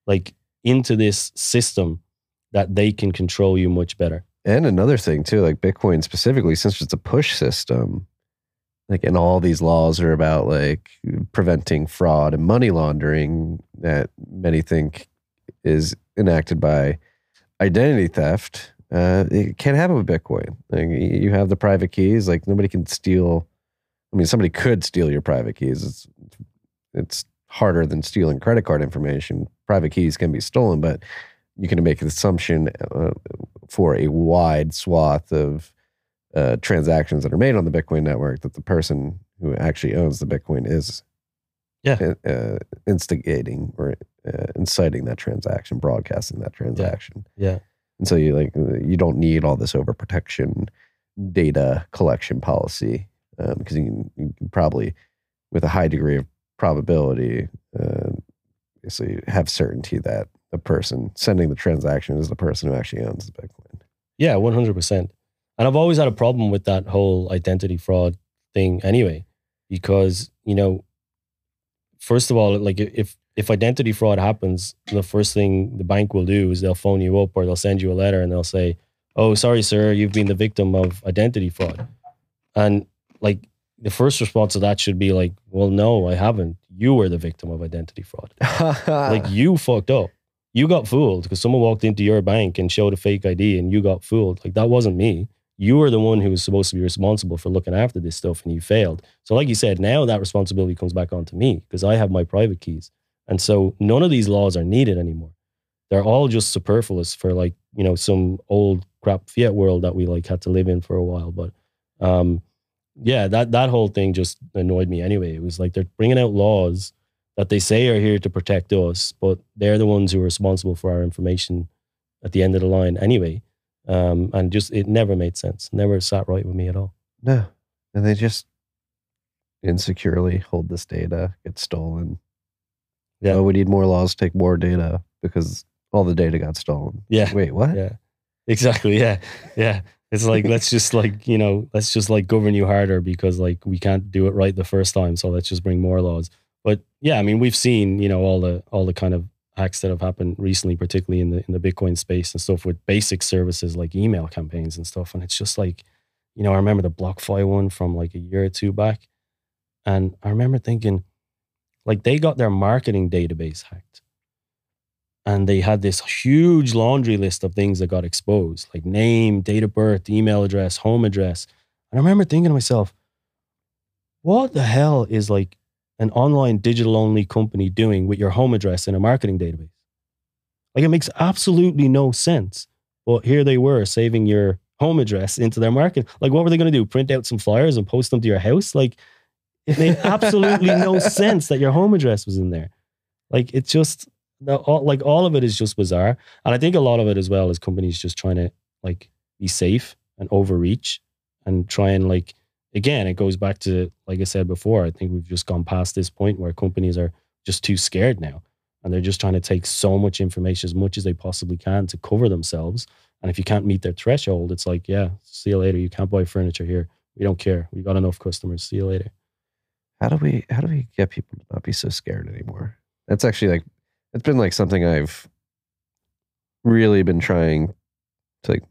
like into this system that they can control you much better. And another thing too, like Bitcoin specifically, since it's a push system, like, and all these laws are about like preventing fraud and money laundering that many think is enacted by identity theft, uh, it can't happen with Bitcoin. Like, you have the private keys, like nobody can steal. I mean, somebody could steal your private keys. It's, it's harder than stealing credit card information. Private keys can be stolen, but you can make an assumption uh, for a wide swath of uh, transactions that are made on the Bitcoin network that the person who actually owns the Bitcoin is yeah, uh, instigating or uh, inciting that transaction, broadcasting that transaction. Yeah. yeah, and so you like you don't need all this overprotection data collection policy um, because you can, you can probably, with a high degree of probability, uh, so you have certainty that the person sending the transaction is the person who actually owns the Bitcoin. Yeah, one hundred percent. And I've always had a problem with that whole identity fraud thing, anyway, because you know. First of all, like if if identity fraud happens, the first thing the bank will do is they'll phone you up or they'll send you a letter and they'll say, oh, sorry, sir, you've been the victim of identity fraud. And like the first response to that should be like, well, no, I haven't. You were the victim of identity fraud. Like you fucked up. You got fooled because someone walked into your bank and showed a fake I D and you got fooled. Like that wasn't me. You were the one who was supposed to be responsible for looking after this stuff and you failed. So like you said, now that responsibility comes back onto me because I have my private keys. And so none of these laws are needed anymore. They're all just superfluous for like, you know, some old crap fiat world that we like had to live in for a while. But um, yeah, that, that whole thing just annoyed me anyway. It was like they're bringing out laws that they say are here to protect us, but they're the ones who are responsible for our information at the end of the line anyway. Um, and just, it never made sense. Never sat right with me at all. No. And they just insecurely hold this data, get stolen. Yeah. Oh, we need more laws to take more data because all the data got stolen. Yeah. Wait, what? Yeah. Exactly. Yeah. Yeah. It's like, let's just like, you know, let's just like govern you harder because like we can't do it right the first time. So let's just bring more laws. But yeah, I mean, we've seen, you know, all the, all the kind of hacks that have happened recently, particularly in the, in the Bitcoin space and stuff with basic services like email campaigns and stuff. And it's just like, you know, I remember the BlockFi one from like a year or two back. And I remember thinking, like they got their marketing database hacked and they had this huge laundry list of things that got exposed, like name, date of birth, email address, home address. And I remember thinking to myself, what the hell is like an online digital only company doing with your home address in a marketing database? Like it makes absolutely no sense. But here they were saving your home address into their market. Like what were they going to do? Print out some flyers and post them to your house? Like it made absolutely no sense that your home address was in there. Like it's just, all, like all of it is just bizarre. And I think a lot of it as well is companies just trying to like be safe and overreach and try and like, again, it goes back to, like I said before, I think we've just gone past this point where companies are just too scared now. And they're just trying to take so much information, as much as they possibly can, to cover themselves. And if you can't meet their threshold, it's like, yeah, see you later. You can't buy furniture here. We don't care. We've got enough customers. See you later. How do we, how do we get people to not be so scared anymore? That's actually like, it's been like something I've really been trying to like,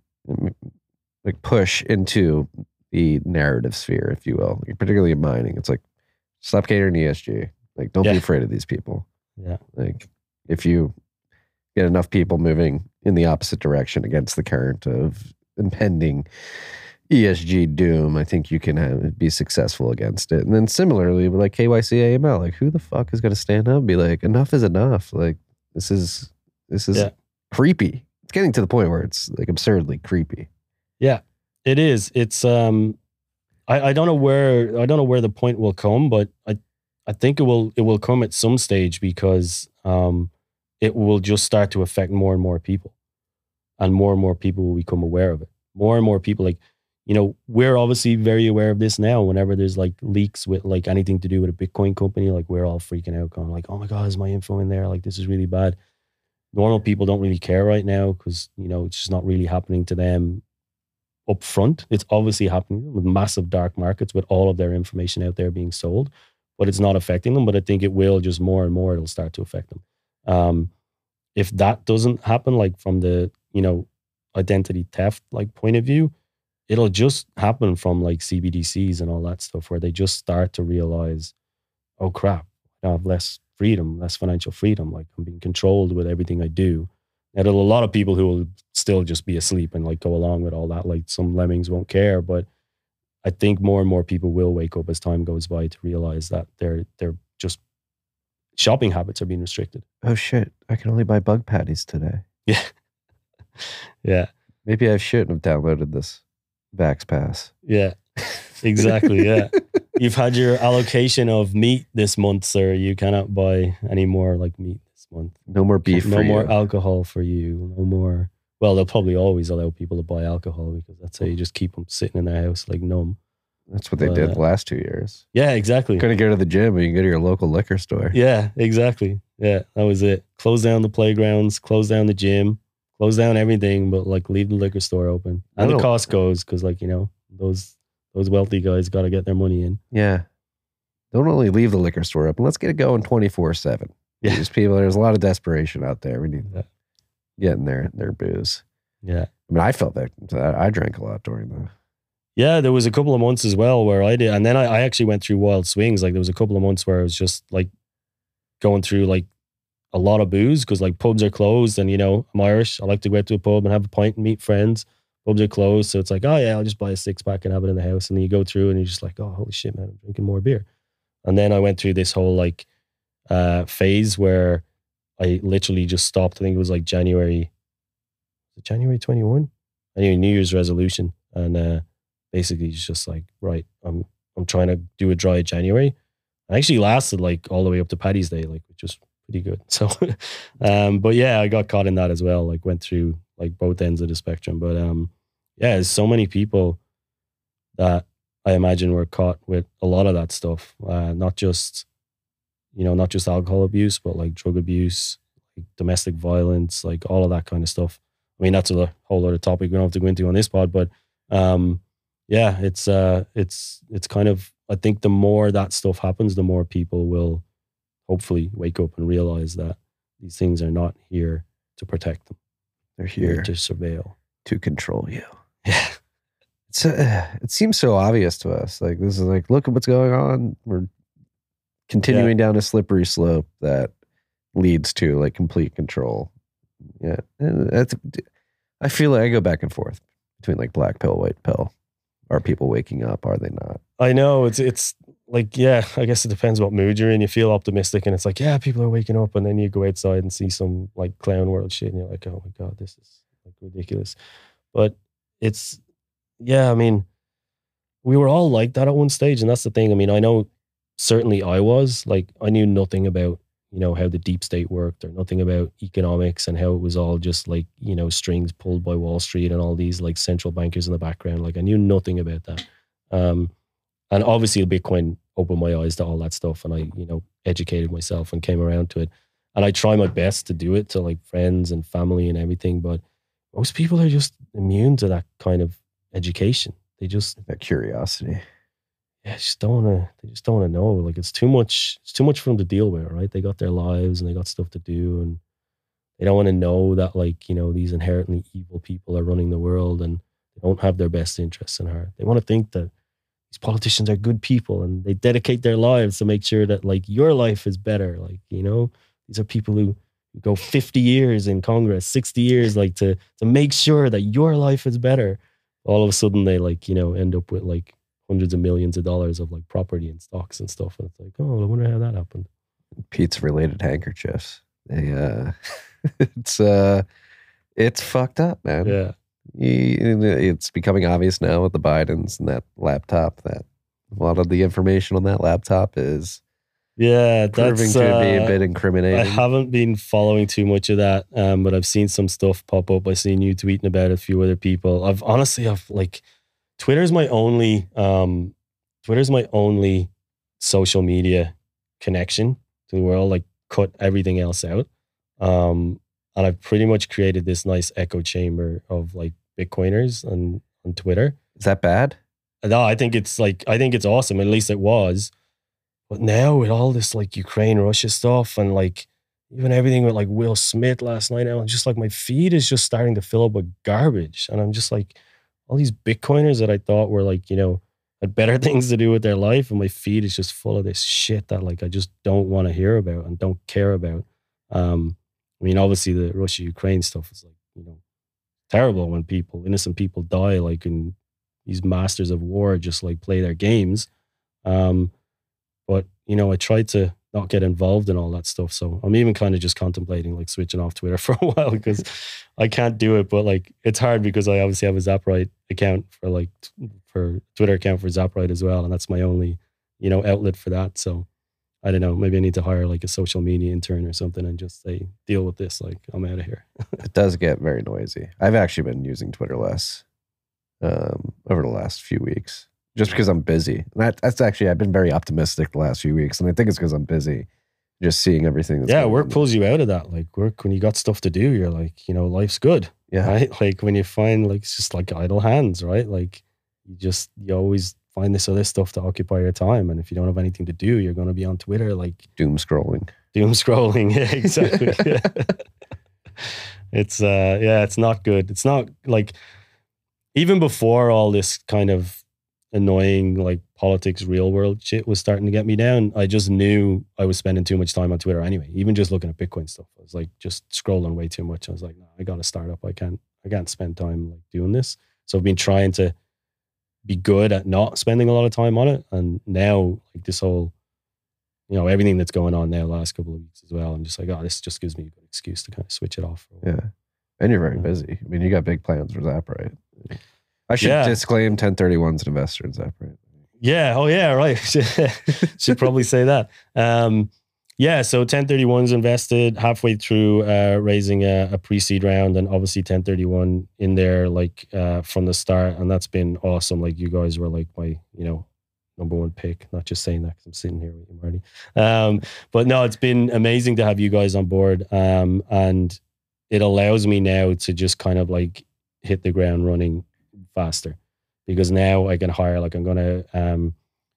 like push into the narrative sphere, if you will, like, particularly in mining. It's like, stop catering to E S G. Like, don't yeah. be afraid of these people. Yeah. Like, if you get enough people moving in the opposite direction against the current of impending E S G doom, I think you can have, be successful against it. And then similarly, with like K Y C, A M L, like who the fuck is going to stand up and be like, enough is enough. Like, this is, this is yeah. creepy. It's getting to the point where it's like absurdly creepy. Yeah. It is. It's, um, I, I don't know where, I don't know where the point will come, but I, I think it will, it will come at some stage because, um, it will just start to affect more and more people, and more and more people will become aware of it. More and more people, like, you know, we're obviously very aware of this now. Whenever there's like leaks with like anything to do with a Bitcoin company, like we're all freaking out going like, oh my God, is my info in there? Like, this is really bad. Normal people don't really care right now because, you know, it's just not really happening to them up front. It's obviously happening with massive dark markets with all of their information out there being sold, but it's not affecting them. But I think it will, just more and more, it'll start to affect them. Um, if that doesn't happen, like from the, you know, identity theft, like point of view, it'll just happen from like C B D Cs and all that stuff where they just start to realize, oh crap, I have less freedom, less financial freedom. Like I'm being controlled with everything I do. And a lot of people who will still just be asleep and like go along with all that. Like some lemmings won't care, but I think more and more people will wake up as time goes by to realize that their their just shopping habits are being restricted. Oh shit! I can only buy bug patties today. Yeah, yeah. Maybe I shouldn't have downloaded this Vax Pass. Yeah, exactly. Yeah, you've had your allocation of meat this month, sir. You cannot buy any more like meat. Month. No more beef no for more you. Alcohol for you. No more. Well, they'll probably always allow people to buy alcohol because that's how you just keep them sitting in their house like numb. That's what they but, did the last two years. Yeah, exactly. Couldn't go to the gym, but you can go to your local liquor store. Yeah, exactly. Yeah, that was it. Close down the playgrounds, close down the gym, close down everything, but like leave the liquor store open. And the Costco's, because like, you know, those those wealthy guys got to get their money in. Yeah. Don't only leave the liquor store open. Let's get it going twenty-four seven. Yeah. There's people, there's a lot of desperation out there. We need to get in their, their booze. Yeah. I mean, I felt that. I drank a lot during the... Yeah, there was a couple of months as well where I did. And then I, I actually went through wild swings. Like there was a couple of months where I was just like going through like a lot of booze because like pubs are closed and, you know, I'm Irish. I like to go out to a pub and have a pint and meet friends. Pubs are closed. So it's like, oh yeah, I'll just buy a six pack and have it in the house. And then you go through and you're just like, oh, holy shit, man, I'm drinking more beer. And then I went through this whole like uh, phase where I literally just stopped. I think it was like January... January twenty-first. Anyway, New Year's resolution. And uh, basically it's just like, right, I'm I'm trying to do a dry January. I actually lasted like all the way up to Paddy's Day, like, which was pretty good. So, um, but yeah, I got caught in that as well. Like went through like both ends of the spectrum. But um, yeah, there's so many people that I imagine were caught with a lot of that stuff. Uh, not just, you know, not just alcohol abuse, but like drug abuse, like domestic violence, like all of that kind of stuff. I mean, that's a whole other topic we don't have to go into on this pod, but um, yeah, it's uh, it's it's kind of, I think the more that stuff happens, the more people will hopefully wake up and realize that these things are not here to protect them. They're here, here to surveil. To control you. Yeah. It's uh, it seems so obvious to us. Like, this is like, look at what's going on. We're continuing yeah. down a slippery slope that leads to like complete control. Yeah, that's, I feel like I go back and forth between like black pill, white pill. Are people waking up? Are they not? I know it's it's like, yeah, I guess it depends what mood you're in. You feel optimistic and it's like, yeah, people are waking up, and then you go outside and see some like clown world shit and you're like, oh my God, this is like ridiculous. But it's, yeah, I mean, we were all like that at one stage, and that's the thing. I mean, I know certainly I was like, I knew nothing about, you know, how the deep state worked or nothing about economics and how it was all just like, you know, strings pulled by Wall Street and all these like central bankers in the background. Like I knew nothing about that. Um, and obviously Bitcoin opened my eyes to all that stuff, and I, you know, educated myself and came around to it. And I try my best to do it to like friends and family and everything, but most people are just immune to that kind of education. They just... That curiosity. Yeah, just don't wanna, they just don't want to know. Like it's too much, it's too much for them to deal with, right? They got their lives and they got stuff to do, and they don't want to know that like, you know, these inherently evil people are running the world and they don't have their best interests in heart. They want to think that these politicians are good people and they dedicate their lives to make sure that like your life is better. Like, you know, these are people who go fifty years in Congress, sixty years, like to, to make sure that your life is better. All of a sudden they like, you know, end up with like hundreds of millions of dollars of like property and stocks and stuff, and it's like, oh, I wonder how that happened. Pete's related handkerchiefs. They, uh, it's uh, it's fucked up, man. Yeah, it's becoming obvious now with the Bidens and that laptop. That a lot of the information on that laptop is yeah, proving that's, to uh, be a bit incriminating. I haven't been following too much of that, um, but I've seen some stuff pop up. I've seen you tweeting about a few other people. I've honestly, I've like. Twitter's my only um, Twitter's my only social media connection to the world. Like, cut everything else out, um, and I've pretty much created this nice echo chamber of like Bitcoiners on on Twitter. Is that bad? No, I think it's like I think it's awesome. At least it was. But now with all this like Ukraine Russia stuff and like even everything with like Will Smith last night, I'm just like my feed is just starting to fill up with garbage, and I'm just like. All these Bitcoiners that I thought were like, you know, had better things to do with their life, and my feed is just full of this shit that like I just don't want to hear about and don't care about. Um, I mean, obviously the Russia-Ukraine stuff is like, you know, terrible when people, innocent people die, like, and these masters of war just like play their games. Um, but, you know, I tried to not get involved in all that stuff. So I'm even kind of just contemplating like switching off Twitter for a while because I can't do it. But like, it's hard because I obviously have a ZapRite account for like, for Twitter account for ZapRite as well. And that's my only, you know, outlet for that. So I don't know, maybe I need to hire like a social media intern or something and just say, deal with this. Like I'm out of here. It does get very noisy. I've actually been using Twitter less um, over the last few weeks. Just because I'm busy. And that, that's actually, I've been very optimistic the last few weeks. And I think it's because I'm busy just seeing everything. That's yeah, work on. Pulls you out of that. Like work, when you got stuff to do, you're like, you know, life's good. Yeah. Right? Like when you find like, it's just like idle hands, right? Like you just, you always find this other stuff to occupy your time. And if you don't have anything to do, you're going to be on Twitter, like doom scrolling, doom scrolling. Yeah, exactly. It's, uh, yeah, it's not good. It's not like, even before all this kind of annoying, like politics, real world shit was starting to get me down, I just knew I was spending too much time on Twitter anyway. Even just looking at Bitcoin stuff, I was like just scrolling way too much. I was like, no, I got to start up. I can't, I can't spend time like doing this. So I've been trying to be good at not spending a lot of time on it. And now, like this whole, you know, everything that's going on now, last couple of weeks as well, I'm just like, oh, this just gives me a good excuse to kind of switch it off. Yeah. And you're very yeah. busy. I mean, you got big plans for ZapRite. I should yeah. disclaim ten thirty-one's an investor in ZapRite. Yeah. Oh, yeah. Right. Should probably say that. Um, yeah. So ten thirty-one's invested halfway through uh, raising a, a pre-seed round, and obviously ten thirty-one in there like uh, from the start. And that's been awesome. Like you guys were like my, you know, number one pick. Not just saying that because I'm sitting here with you, Marty. Um, but no, it's been amazing to have you guys on board. Um, and it allows me now to just kind of like hit the ground running faster, because now I can hire, like I'm going to, um,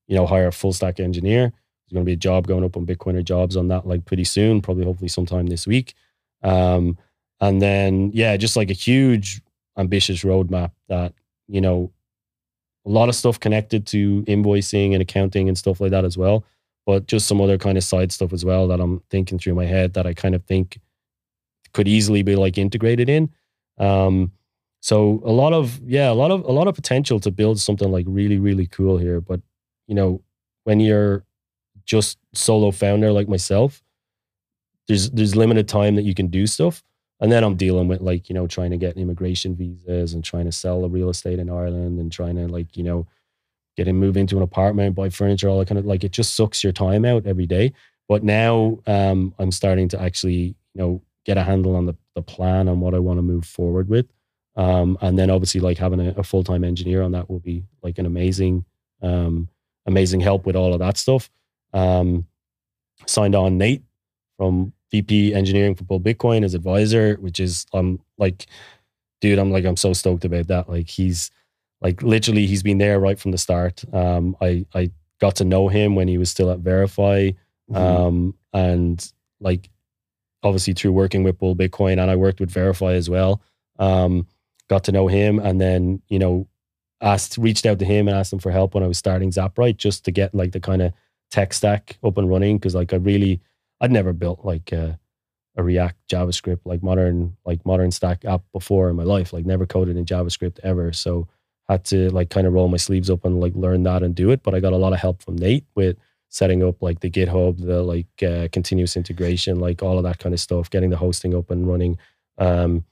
you know, hire a full stack engineer. There's going to be a job going up on Bitcoiner Jobs on that, like pretty soon, probably hopefully sometime this week. Um, and then, yeah, just like a huge ambitious roadmap that, you know, a lot of stuff connected to invoicing and accounting and stuff like that as well, but just some other kind of side stuff as well that I'm thinking through my head that I kind of think could easily be like integrated in. Um, So a lot of, yeah, a lot of, a lot of potential to build something like really, really cool here. But, you know, when you're just solo founder like myself, there's, there's limited time that you can do stuff. And then I'm dealing with like, you know, trying to get immigration visas and trying to sell a real estate in Ireland and trying to like, you know, get and move into an apartment, buy furniture, all that kind of, like, it just sucks your time out every day. But now um, I'm starting to actually, you know, get a handle on the, the plan on what I want to move forward with. Um, and then obviously like having a, a full-time engineer on that will be like an amazing, um, amazing help with all of that stuff. Um, signed on Nate from V P engineering for Bull Bitcoin as advisor, which is, I'm like, dude, I'm like, I'm so stoked about that. Like he's like, literally he's been there right from the start. Um, I, I got to know him when he was still at Verify. Mm-hmm. Um, and like, obviously through working with Bull Bitcoin, and I worked with Verify as well. Um, got to know him, and then, you know, asked, reached out to him and asked him for help when I was starting ZapRite, just to get like the kind of tech stack up and running. Cause like I really, I'd never built like a, a React JavaScript, like modern, like modern stack app before in my life, like never coded in JavaScript ever. So had to like kind of roll my sleeves up and like learn that and do it. But I got a lot of help from Nate with setting up like the GitHub, the like, uh, continuous integration, like all of that kind of stuff, getting the hosting up and running. Um,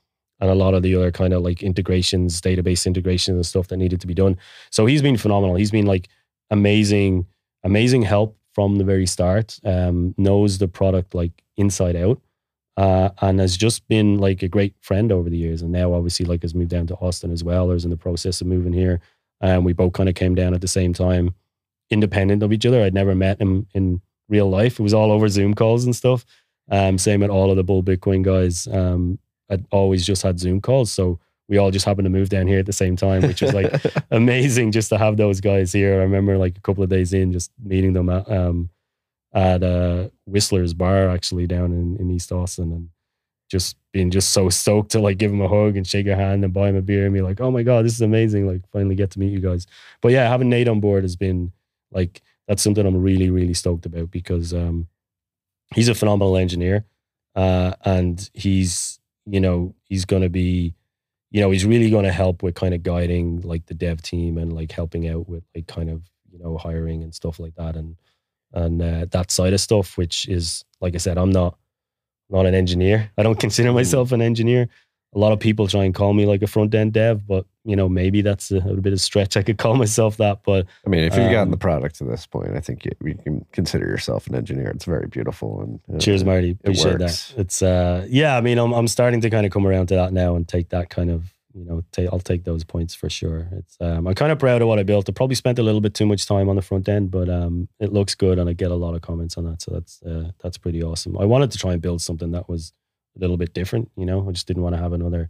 And a lot of the other kind of like integrations, database integrations and stuff that needed to be done. So he's been phenomenal. He's been like amazing, amazing help from the very start. Um, knows the product like inside out, uh, and has just been like a great friend over the years. And now obviously like has moved down to Austin as well. I was in the process of moving here, and we both kind of came down at the same time, independent of each other. I'd never met him in real life. It was all over Zoom calls and stuff. Um, same with all of the Bull Bitcoin guys. Um, I'd always just had Zoom calls. So we all just happened to move down here at the same time, which was like amazing just to have those guys here. I remember like a couple of days in just meeting them at, um, at uh, Whistler's bar actually down in, in East Austin, and just being just so stoked to like give him a hug and shake a hand and buy him a beer and be like, oh my God, this is amazing. Like finally get to meet you guys. But yeah, having Nate on board has been like, that's something I'm really, really stoked about, because um, he's a phenomenal engineer, uh, and he's, you know, he's going to be, you know, he's really going to help with kind of guiding like the dev team and like helping out with like kind of, you know, hiring and stuff like that. And, and uh, that side of stuff, which is, like I said, I'm not, not an engineer. I don't consider myself an engineer. A lot of people try and call me like a front end dev, but you know, maybe that's a little bit of a stretch. I could call myself that, but I mean, if you've um, gotten the product to this point, I think you, you can consider yourself an engineer. It's very beautiful. And you know, cheers, Marty. Appreciate that. It's uh, yeah. I mean, I'm I'm starting to kind of come around to that now and take that kind of, you know, take, I'll take those points for sure. It's um, I'm kind of proud of what I built. I probably spent a little bit too much time on the front end, but um, it looks good, and I get a lot of comments on that, so that's uh, that's pretty awesome. I wanted to try and build something that was a little bit different, you know. I just didn't want to have another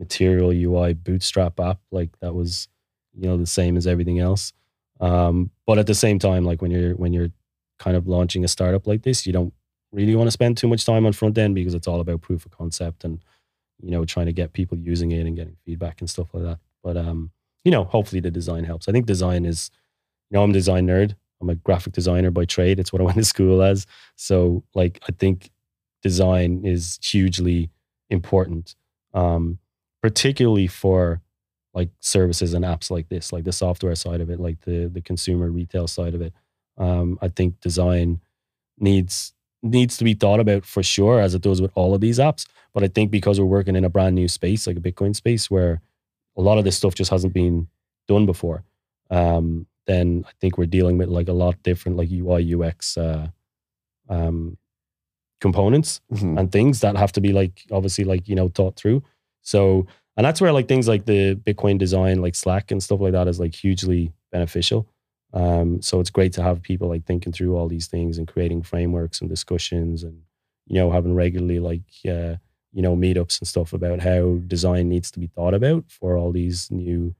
Material U I bootstrap app like that was, you know, the same as everything else. Um, but at the same time, like when you're when you're kind of launching a startup like this, you don't really want to spend too much time on front end because it's all about proof of concept and, you know, trying to get people using it and getting feedback and stuff like that. But, um, you know, hopefully the design helps. I think design is, you know, I'm a design nerd. I'm a graphic designer by trade. It's what I went to school as. So, like, I think design is hugely important, um, particularly for like services and apps like this, like the software side of it, like the the consumer retail side of it. Um, I think design needs needs to be thought about for sure, as it does with all of these apps. But I think because we're working in a brand new space, like a Bitcoin space, where a lot of this stuff just hasn't been done before, um, then I think we're dealing with like a lot different like U I U X uh, um, components mm-hmm. and things that have to be like obviously like, you know, thought through. So, and that's where like things like the Bitcoin design, like Slack and stuff like that, is like hugely beneficial. Um, so it's great to have people like thinking through all these things and creating frameworks and discussions and, you know, having regularly like, uh, you know, meetups and stuff about how design needs to be thought about for all these new,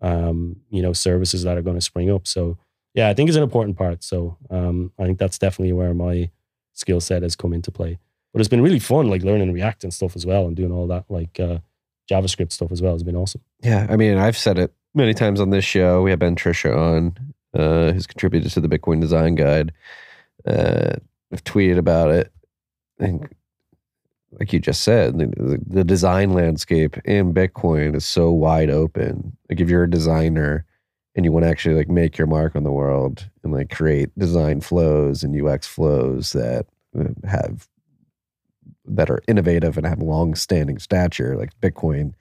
um, you know, services that are going to spring up. So yeah, I think it's an important part. So, um, I think that's definitely where my skill set has come into play, but it's been really fun, like learning React and stuff as well. And doing all that, like, uh, JavaScript stuff as well has been awesome. Yeah. I mean, I've said it many times on this show. We have Ben Trisha on, Uh, who's contributed to the Bitcoin Design Guide. Uh, I've tweeted about it. I think, like you just said, the, the design landscape in Bitcoin is so wide open. Like if you're a designer and you want to actually like make your mark on the world and like create design flows and U X flows that have that are innovative and have long-standing stature, like Bitcoin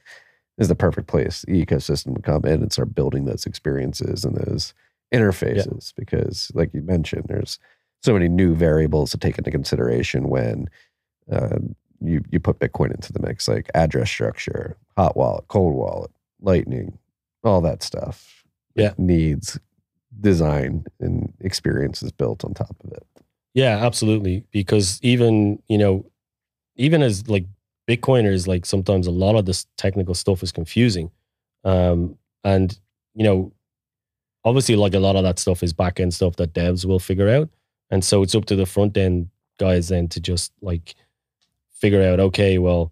is the perfect place. The ecosystem to come in and start building those experiences and those interfaces, yeah. Because like you mentioned, there's so many new variables to take into consideration when uh, you you put Bitcoin into the mix, like address structure, hot wallet, cold wallet, Lightning, all that stuff. Yeah, needs design and experiences built on top of it. Yeah, absolutely. Because even you know, even as like Bitcoiners, like sometimes a lot of this technical stuff is confusing, um, and you know. Obviously, like a lot of that stuff is back-end stuff that devs will figure out. And so it's up to the front-end guys then to just like figure out, okay, well,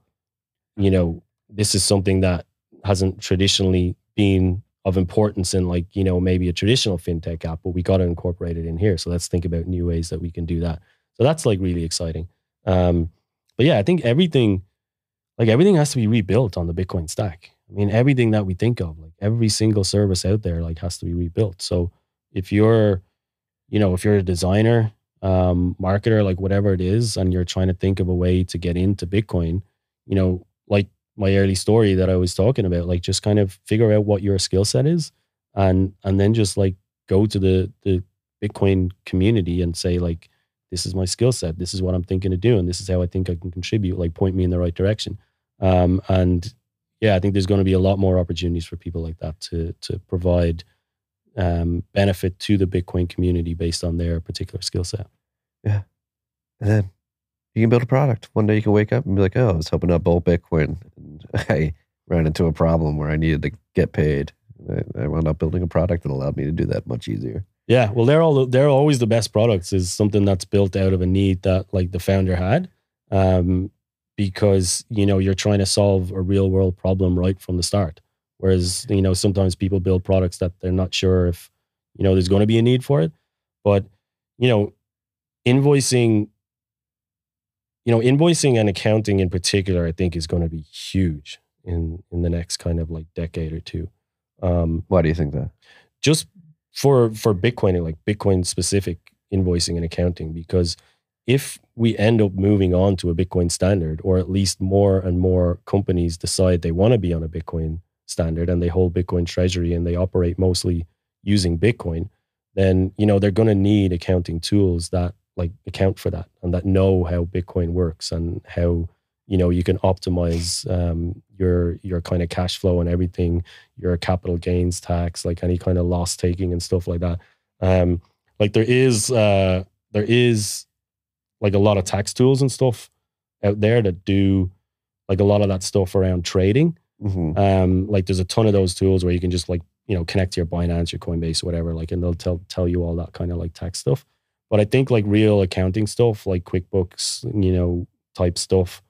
you know, this is something that hasn't traditionally been of importance in like, you know, maybe a traditional fintech app, but we got to incorporate it in here. So let's think about new ways that we can do that. So that's like really exciting. Um, but yeah, I think everything, like everything has to be rebuilt on the Bitcoin stack. I mean, everything that we think of, like every single service out there, like has to be rebuilt. So if you're, you know, if you're a designer, um, marketer, like whatever it is, and you're trying to think of a way to get into Bitcoin, you know, like my early story that I was talking about, like just kind of figure out what your skill set is and, and then just like go to the, the Bitcoin community and say like, this is my skill set. This is what I'm thinking of doing. This is how I think I can contribute, like point me in the right direction. Um, and yeah, I think there's going to be a lot more opportunities for people like that to to provide um, benefit to the Bitcoin community based on their particular skill set. Yeah. And then you can build a product. One day you can wake up and be like, oh, I was helping out Bull Bitcoin. And I ran into a problem where I needed to get paid. And I, I wound up building a product that allowed me to do that much easier. Yeah, well, they're, all, they're always the best products is something that's built out of a need that like the founder had. Um, Because, you know, you're trying to solve a real world problem right from the start. Whereas, you know, sometimes people build products that they're not sure if, you know, there's going to be a need for it. But, you know, invoicing, you know, invoicing and accounting in particular, I think is going to be huge in, in the next kind of like decade or two. Um, Why do you think that? Just for, for Bitcoin, like Bitcoin specific invoicing and accounting, because if we end up moving on to a Bitcoin standard, or at least more and more companies decide they want to be on a Bitcoin standard and they hold Bitcoin treasury and they operate mostly using Bitcoin, then, you know, they're going to need accounting tools that like account for that and that know how Bitcoin works and how, you know, you can optimize um, your, your kind of cash flow and everything, your capital gains tax, like any kind of loss taking and stuff like that. Um, like there is, uh, there is, like a lot of tax tools and stuff out there that do like a lot of that stuff around trading. Mm-hmm. Um, like there's a ton of those tools where you can just like, you know, connect to your Binance, your Coinbase or whatever, like, and they'll tell, tell you all that kind of like tax stuff. But I think like real accounting stuff, like QuickBooks, you know, type stuff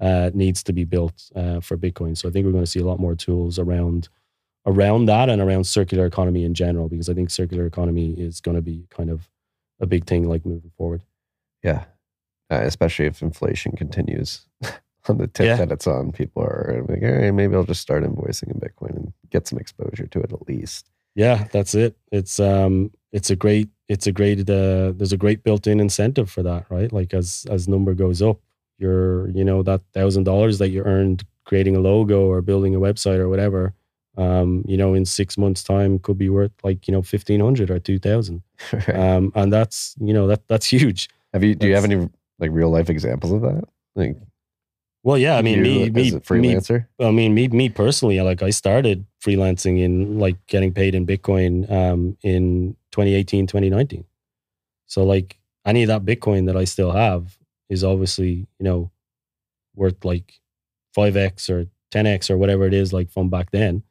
uh, needs to be built uh, for Bitcoin. So I think we're going to see a lot more tools around around that and around circular economy in general, because I think circular economy is going to be kind of a big thing like moving forward. Yeah. Uh, especially if inflation continues on the tip yeah. that it's on. People are like, hey, maybe I'll just start invoicing in Bitcoin and get some exposure to it at least. Yeah, that's it. It's um, it's a great, it's a great, uh, there's a great built-in incentive for that, right? Like as as number goes up, your, you know, that thousand dollars that you earned creating a logo or building a website or whatever, um, you know, in six months' time could be worth like, you know, fifteen hundred or two thousand, right. um, and that's, you know, that that's huge. Have you? Do that's, you have any? Like real life examples of that? Like, well, yeah, I mean, me, me, as a freelancer. Me, I mean, me, me personally, like I started freelancing in like getting paid in Bitcoin um, in twenty eighteen, twenty nineteen. So like any of that Bitcoin that I still have is obviously, you know, worth like five X or ten X or whatever it is like from back then.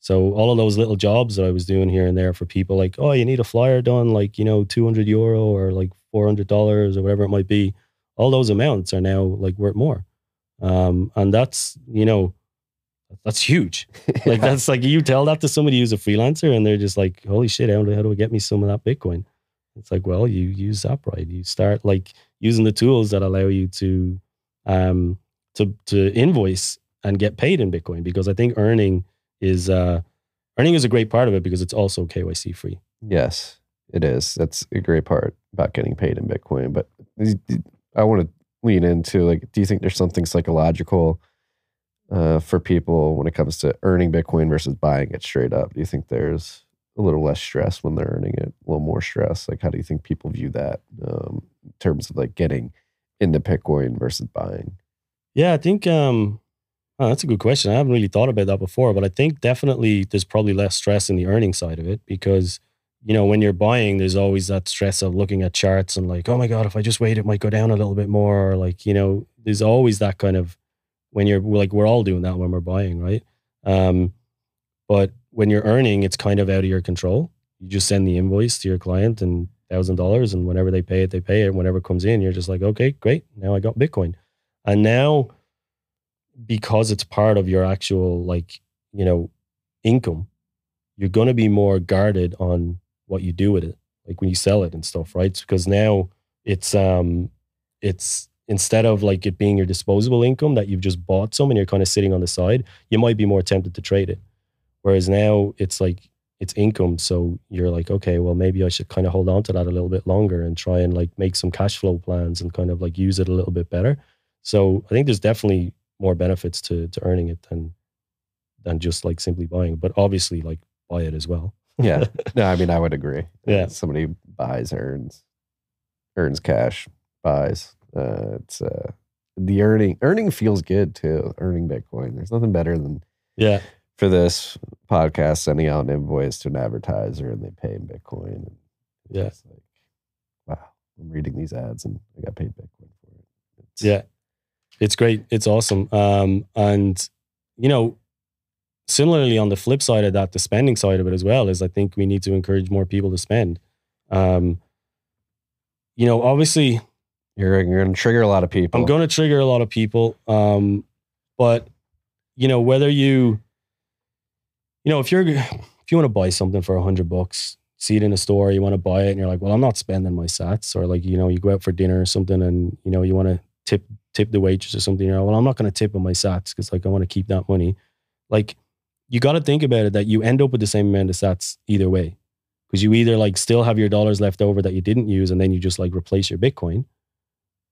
So all of those little jobs that I was doing here and there for people like, oh, you need a flyer done, like, you know, two hundred euro or like four hundred dollars or whatever it might be. All those amounts are now like worth more. Um, and that's, you know, that's huge. Like yeah. that's like, you tell that to somebody who's a freelancer and they're just like, holy shit, how do I get me some of that Bitcoin? It's like, well, you use ZapRite. You start like using the tools that allow you to, um, to, to invoice and get paid in Bitcoin, because I think earning is, uh, earning is a great part of it because it's also K Y C free. Yes, it is. That's a great part about getting paid in Bitcoin, but I want to lean into, like, do you think there's something psychological uh, for people when it comes to earning Bitcoin versus buying it straight up? Do you think there's a little less stress when they're earning it, a little more stress? Like, how do you think people view that um, in terms of, like, getting into Bitcoin versus buying? Yeah, I think um, oh, that's a good question. I haven't really thought about that before, but I think definitely there's probably less stress in the earning side of it because, you know, when you're buying, there's always that stress of looking at charts and like, oh my God, if I just wait, it might go down a little bit more. Or like, you know, there's always that kind of, when you're like, we're all doing that when we're buying, right? Um, but when you're earning, it's kind of out of your control. You just send the invoice to your client and one thousand dollars, and whenever they pay it, they pay it. And whenever it comes in, you're just like, okay, great. Now I got Bitcoin. And now, because it's part of your actual, like, you know, income, you're going to be more guarded on what you do with it, like when you sell it and stuff, right? Because now it's, um, it's instead of like it being your disposable income that you've just bought some and you're kind of sitting on the side, you might be more tempted to trade it. Whereas now it's like, it's income. So you're like, okay, well, maybe I should kind of hold on to that a little bit longer and try and like make some cash flow plans and kind of like use it a little bit better. So I think there's definitely more benefits to, to earning it than, than just like simply buying, but obviously like buy it as well. Yeah. No, I mean, I would agree. Yeah. Somebody buys, earns, earns cash, buys. Uh, it's uh, the earning, earning feels good too. Earning Bitcoin. There's nothing better than, yeah, for this podcast, sending out an invoice to an advertiser and they pay in Bitcoin. And yeah. It's like, wow, I'm reading these ads and I got paid Bitcoin for it. It's, yeah. It's great. It's awesome. Um, and you know, similarly, on the flip side of that, the spending side of it as well is I think we need to encourage more people to spend. Um, you know, obviously... You're, you're going to trigger a lot of people. I'm going to trigger a lot of people. Um, but, you know, whether you... You know, if you're if you want to buy something for a hundred bucks, see it in a store, you want to buy it, and you're like, well, I'm not spending my sats. Or like, you know, you go out for dinner or something and, you know, you want to tip tip the waitress or something. You're like, well, I'm not going to tip on my sats because, like, I want to keep that money. Like... You got to think about it that you end up with the same amount of sats either way, because you either like still have your dollars left over that you didn't use and then you just like replace your Bitcoin,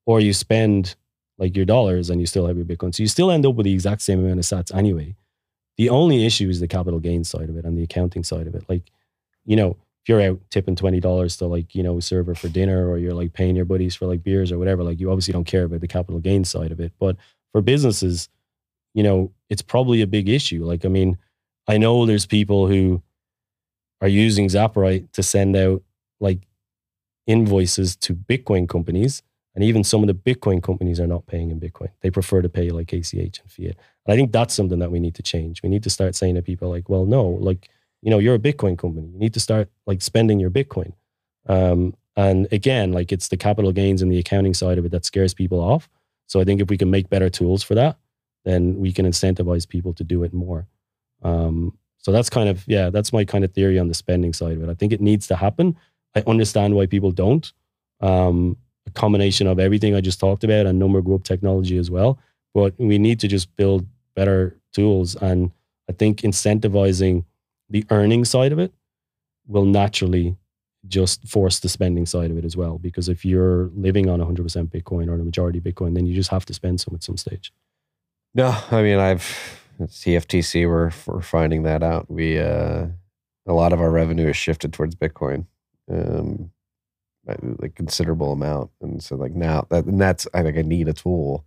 or you spend like your dollars and you still have your Bitcoin. So you still end up with the exact same amount of sats anyway. The only issue is the capital gains side of it and the accounting side of it. Like, you know, if you're out tipping twenty dollars to like, you know, a server for dinner, or you're like paying your buddies for like beers or whatever, like you obviously don't care about the capital gains side of it. But for businesses, you know, it's probably a big issue. Like, I mean, I know there's people who are using ZapRite to send out like invoices to Bitcoin companies. And even some of the Bitcoin companies are not paying in Bitcoin. They prefer to pay like A C H and fiat. And I think that's something that we need to change. We need to start saying to people like, well, no, like, you know, you're a Bitcoin company. You need to start like spending your Bitcoin. Um, and again, like it's the capital gains and the accounting side of it that scares people off. So I think if we can make better tools for that, then we can incentivize people to do it more. Um, so that's kind of, yeah, that's my kind of theory on the spending side of it. I think it needs to happen. I understand why people don't. Um, a combination of everything I just talked about and number group technology as well. But we need to just build better tools. And I think incentivizing the earning side of it will naturally just force the spending side of it as well. Because if you're living on one hundred percent Bitcoin or the majority Bitcoin, then you just have to spend some at some stage. No, I mean, I've, at C F T C, we're, we're finding that out. We, uh, a lot of our revenue is shifted towards Bitcoin. Um, like considerable amount. And so like now that, and that's, I think I need a tool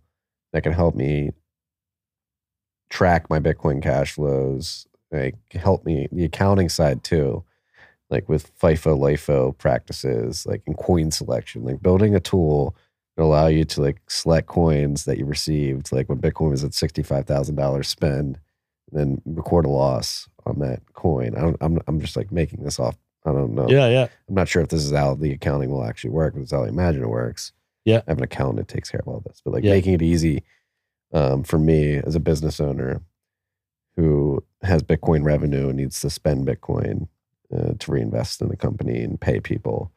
that can help me track my Bitcoin cash flows, like help me the accounting side too, like with FIFO, LIFO practices, like in coin selection, like building a tool that allow you to like select coins that you received, like when Bitcoin was at sixty-five thousand dollars spend, and then record a loss on that coin. I don't, I'm, I'm just like making this off. I don't know. Yeah, yeah. I'm not sure if this is how the accounting will actually work, but it's how I imagine it works. Yeah. I have an accountant that takes care of all this. But like yeah. making it easy um, for me as a business owner who has Bitcoin revenue and needs to spend Bitcoin uh, to reinvest in the company and pay people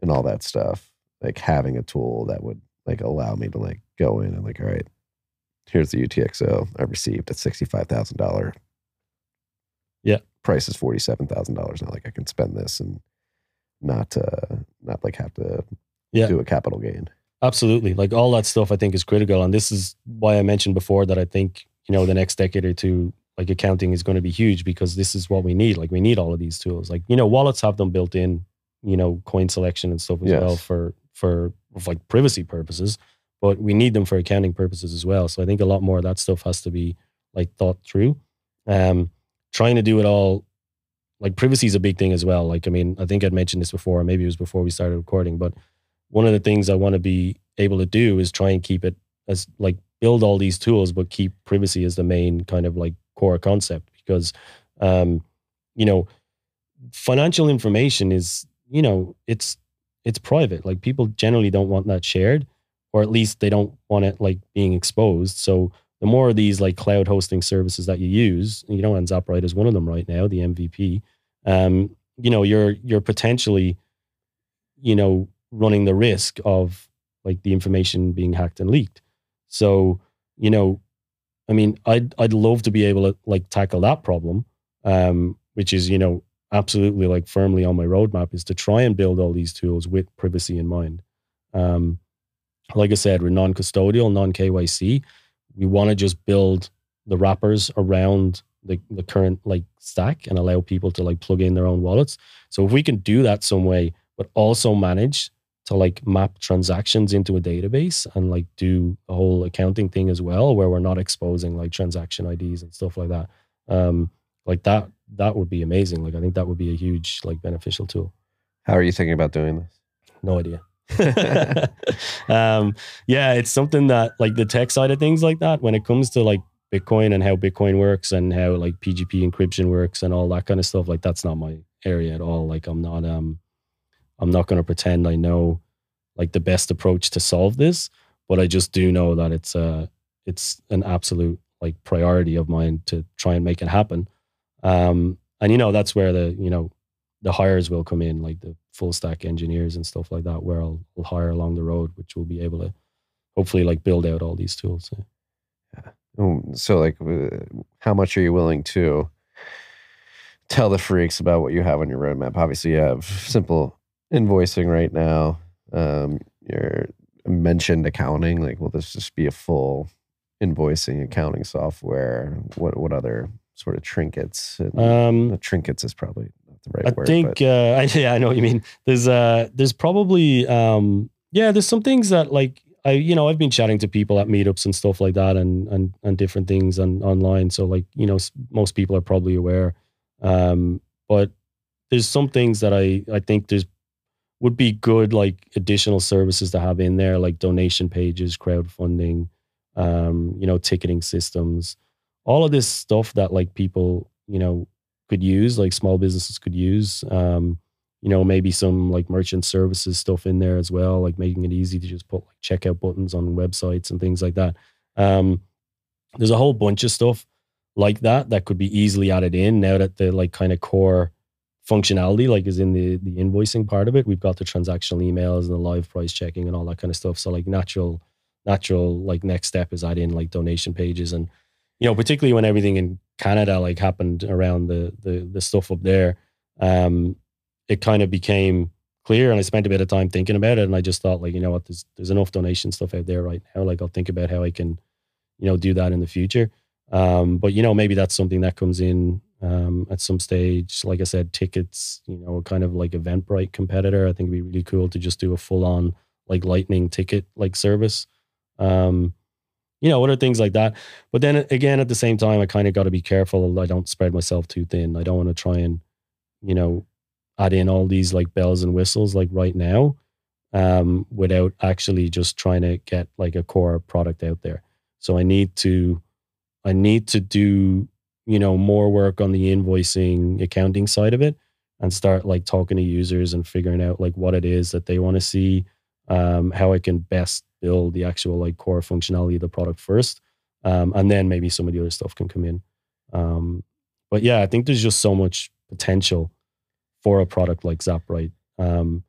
and all that stuff. Like having a tool that would like allow me to like go in and like, all right, here's the U T X O I received at sixty-five thousand dollars. Yeah. Price is forty-seven thousand dollars. Not like I can spend this and not uh, not like have to yeah. do a capital gain. Absolutely. Like all that stuff I think is critical. And this is why I mentioned before that I think, you know, the next decade or two, like accounting is going to be huge because this is what we need. Like we need all of these tools. Like, you know, wallets have them built in, you know, coin selection and stuff as yes. well for, for like privacy purposes, but we need them for accounting purposes as well. So I think a lot more of that stuff has to be like thought through. Um, Trying to do it all, like privacy is a big thing as well. Like, I mean, I think I'd mentioned this before, maybe it was before we started recording, but one of the things I want to be able to do is try and keep it as like build all these tools, but keep privacy as the main kind of like core concept because, um, you know, financial information is, you know, it's, it's private. Like people generally don't want that shared, or at least they don't want it like being exposed. So the more of these like cloud hosting services that you use, you know, and ZapRite is one of them right now, the M V P, um, you know, you're, you're potentially, you know, running the risk of like the information being hacked and leaked. So, you know, I mean, I'd, I'd love to be able to like tackle that problem, um, which is, you know, absolutely like firmly on my roadmap is to try and build all these tools with privacy in mind. Um, like I said, we're non-custodial, non-K Y C. We want to just build the wrappers around the, the current like stack and allow people to like plug in their own wallets. So if we can do that some way, but also manage to like map transactions into a database and like do a whole accounting thing as well, where we're not exposing like transaction I Ds and stuff like that. Um, like that, that would be amazing. Like, I think that would be a huge, like beneficial tool. How are you thinking about doing this? No idea. um, yeah, it's something that like the tech side of things like that, when it comes to like Bitcoin and how Bitcoin works and how like P G P encryption works and all that kind of stuff, like that's not my area at all. Like I'm not, um, I'm not going to pretend I know like the best approach to solve this, but I just do know that it's uh it's an absolute like priority of mine to try and make it happen. Um, and you know, that's where the, you know, the hires will come in, like the full stack engineers and stuff like that, where I'll, I'll hire along the road, which will be able to hopefully like build out all these tools. Yeah. Um, so like, uh, how much are you willing to tell the freaks about what you have on your roadmap? Obviously you have simple invoicing right now. Um, you're mentioned accounting, like, will this just be a full invoicing accounting software? What, what other sort of trinkets? Um, trinkets is probably the right I word, think but. uh I, yeah I know what you mean. There's uh there's probably um yeah there's some things that like I you know I've been chatting to people at meetups and stuff like that and and and different things on online, so like you know most people are probably aware, um but there's some things that I I think there's would be good like additional services to have in there, like donation pages, crowdfunding, um you know ticketing systems, all of this stuff that like people, you know, could use, like small businesses could use, um, you know, maybe some like merchant services stuff in there as well, like making it easy to just put like checkout buttons on websites and things like that. Um, there's a whole bunch of stuff like that that could be easily added in now that the like kind of core functionality like is in the the invoicing part of it. We've got the transactional emails and the live price checking and all that kind of stuff. So like natural, natural like next step is add in like donation pages and, you know, particularly when everything in Canada like happened around the the, the stuff up there, um, it kind of became clear and I spent a bit of time thinking about it and I just thought like, you know what, there's there's enough donation stuff out there right now. Like I'll think about how I can, you know, do that in the future. Um, but, you know, maybe that's something that comes in um, at some stage. Like I said, tickets, you know, kind of like Eventbrite competitor. I think it'd be really cool to just do a full on like lightning ticket like service. Um, you know, other things like that. But then again, at the same time, I kind of got to be careful. I don't spread myself too thin. I don't want to try and, you know, add in all these like bells and whistles like right now um, without actually just trying to get like a core product out there. So I need to, I need to do, you know, more work on the invoicing accounting side of it and start like talking to users and figuring out like what it is that they want to see, um, how I can best build the actual like core functionality of the product first. Um, and then maybe some of the other stuff can come in. Um, but yeah, I think there's just so much potential for a product like ZapRite um,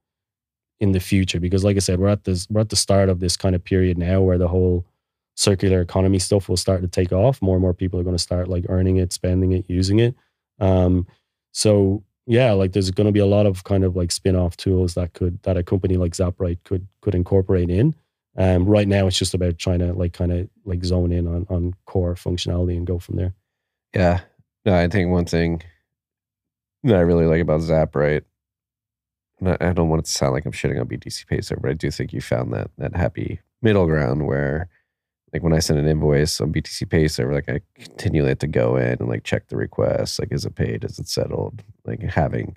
in the future, because like I said, we're at this, we're at the start of this kind of period now where the whole circular economy stuff will start to take off. More and more people are going to start like earning it, spending it, using it. Um, so yeah, like there's going to be a lot of kind of like spin-off tools that could, that a company like ZapRite could, could incorporate in. Um, right now it's just about trying to like kind of like zone in on, on core functionality and go from there. Yeah. No, I think one thing that I really like about ZapRite, and I don't want it to sound like I'm shitting on B T C Pay Server, but I do think you found that, that happy middle ground where, like when I send an invoice on B T C Pay Server, like I continually have to go in and like check the request. Like, is it paid? Is it settled? Like having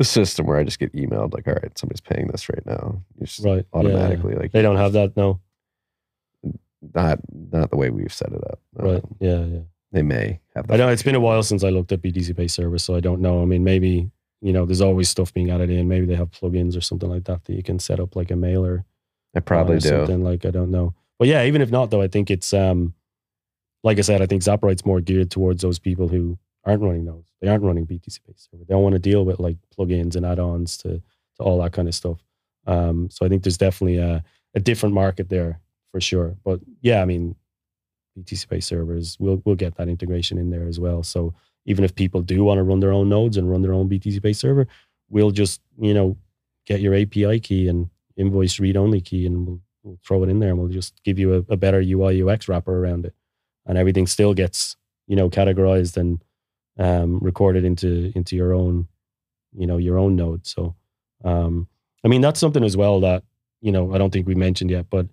a system where I just get emailed, like, all right, somebody's paying this right now. Just right. Automatically. Yeah, yeah. Like they don't have that now. Not not the way we've set it up. Um, right. Yeah. Yeah. They may have that. I know it's been a while since I looked at B T C Pay Server, so I don't know. I mean, maybe, you know, there's always stuff being added in. Maybe they have plugins or something like that that you can set up like a mailer. I probably do. Something like, I don't know. But yeah, even if not though, I think it's, um, like I said, I think ZapRite's more geared towards those people who aren't running those. They aren't running B T C Pay Server. They don't want to deal with like plugins and add-ons to, to all that kind of stuff. Um, so I think there's definitely a, a different market there for sure. But yeah, I mean, B T C Pay Servers, we'll, we'll get that integration in there as well. So even if people do want to run their own nodes and run their own B T C Pay Server, we'll just, you know, get your A P I key and invoice read-only key and we'll, We'll throw it in there and we'll just give you a, a better U I U X wrapper around it. And everything still gets, you know, categorized and um, recorded into into your own, you know, your own node. So, um, I mean, that's something as well that, you know, I don't think we mentioned yet, but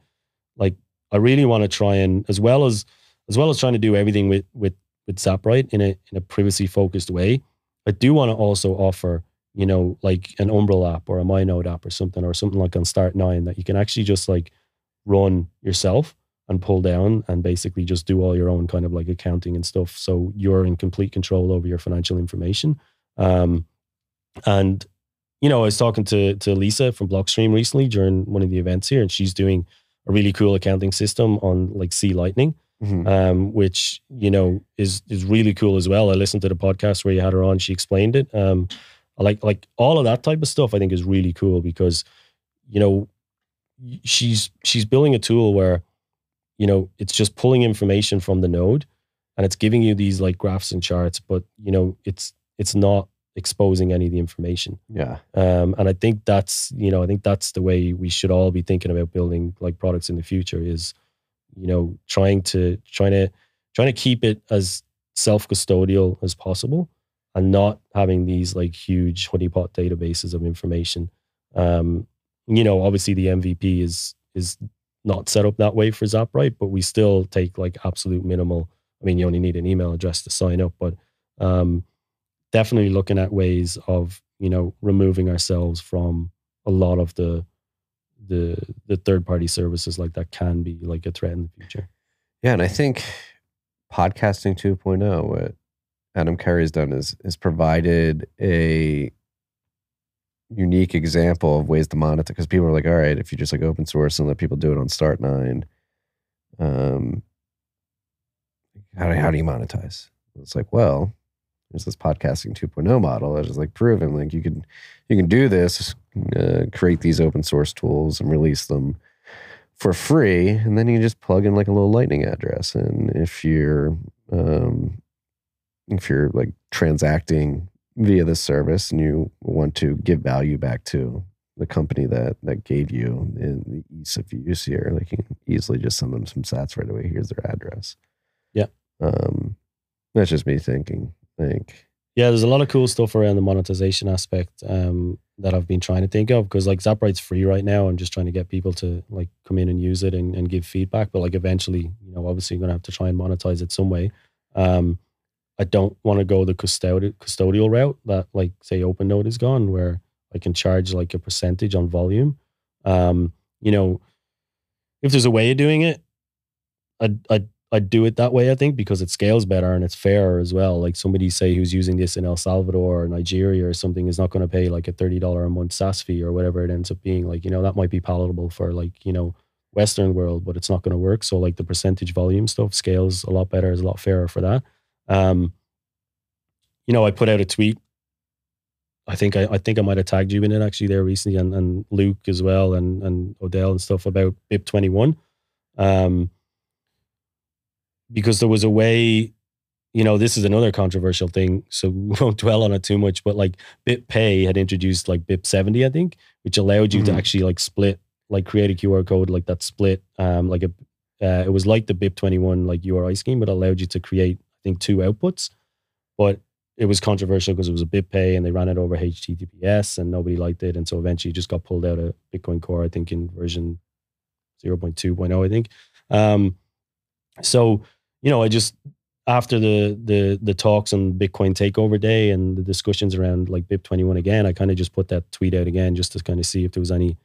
like, I really want to try and, as well as, as well as trying to do everything with, with, with ZapRite in a, in a privacy focused way, I do want to also offer, you know, like an Umbrel app or a Mynode app or something, or something like on Start nine that you can actually just like run yourself and pull down and basically just do all your own kind of like accounting and stuff. So you're in complete control over your financial information. Um, and, you know, I was talking to, to Lisa from Blockstream recently during one of the events here, and she's doing a really cool accounting system on like C Lightning, mm-hmm. um, which, you know, is, is really cool as well. I listened to the podcast where you had her on, she explained it. Um, Like like all of that type of stuff I think is really cool because, you know, she's she's building a tool where, you know, it's just pulling information from the node and it's giving you these like graphs and charts, but, you know, it's it's not exposing any of the information. Yeah. Um, and I think that's, you know, I think that's the way we should all be thinking about building like products in the future is, you know, trying to trying to trying to keep it as self-custodial as possible. And not having these like huge honeypot databases of information. Um, you know, obviously the M V P is is not set up that way for ZapRite, but we still take like absolute minimal. I mean, you only need an email address to sign up, but um, definitely looking at ways of, you know, removing ourselves from a lot of the the the third party services like that can be like a threat in the future. Yeah, and I think podcasting two point oh, what Adam Carey's done is is provided a unique example of ways to monitor, because people are like, all right, if you just like open source and let people do it on Start nine, um, how do, how do you monetize? It's like, well, there's this podcasting two point oh model that is like proven, like you can, you can do this, uh, create these open source tools and release them for free, and then you can just plug in like a little lightning address, and if you're um, if you're like transacting via this service and you want to give value back to the company that that gave you in the ease of use here, they can easily just send them some sats right away. Here's their address. Yeah. Um, that's just me thinking. Like, yeah, there's a lot of cool stuff around the monetization aspect um, that I've been trying to think of, because like ZapRite's free right now. I'm just trying to get people to like come in and use it and, and give feedback. But like eventually, you know, obviously you're going to have to try and monetize it some way. Um, I don't want to go the custodi- custodial route that, like, say, OpenNode is gone, where I can charge like a percentage on volume. Um, you know, if there's a way of doing it, I'd, I'd, I'd do it that way, I think, because it scales better and it's fairer as well. Like somebody, say, who's using this in El Salvador or Nigeria or something is not going to pay like a thirty dollars a month SaaS fee or whatever it ends up being. Like, you know, that might be palatable for like, you know, Western world, but it's not going to work. So like the percentage volume stuff scales a lot better, is a lot fairer for that. Um, you know, I put out a tweet. I think I, I think I might have tagged you in it actually there recently, and, and Luke as well, and and Odell and stuff about B I P twenty-one, um, because there was a way. You know, this is another controversial thing, so we won't dwell on it too much. But like B I P Pay had introduced like B I P seventy, I think, which allowed you mm-hmm. to actually like split, like create a Q R code like that split. Um, like a uh, it was like the B I P twenty-one like U R I scheme, but allowed you to create, think, two outputs, but it was controversial because it was a B I P Pay and they ran it over H T T P S and nobody liked it, and so eventually it just got pulled out of Bitcoin Core, I think in version zero point two point oh, I think. Um, so, you know, I just, after the the the talks on Bitcoin Takeover Day and the discussions around like B I P twenty-one again, I kind of just put that tweet out again just to kind of see if there was any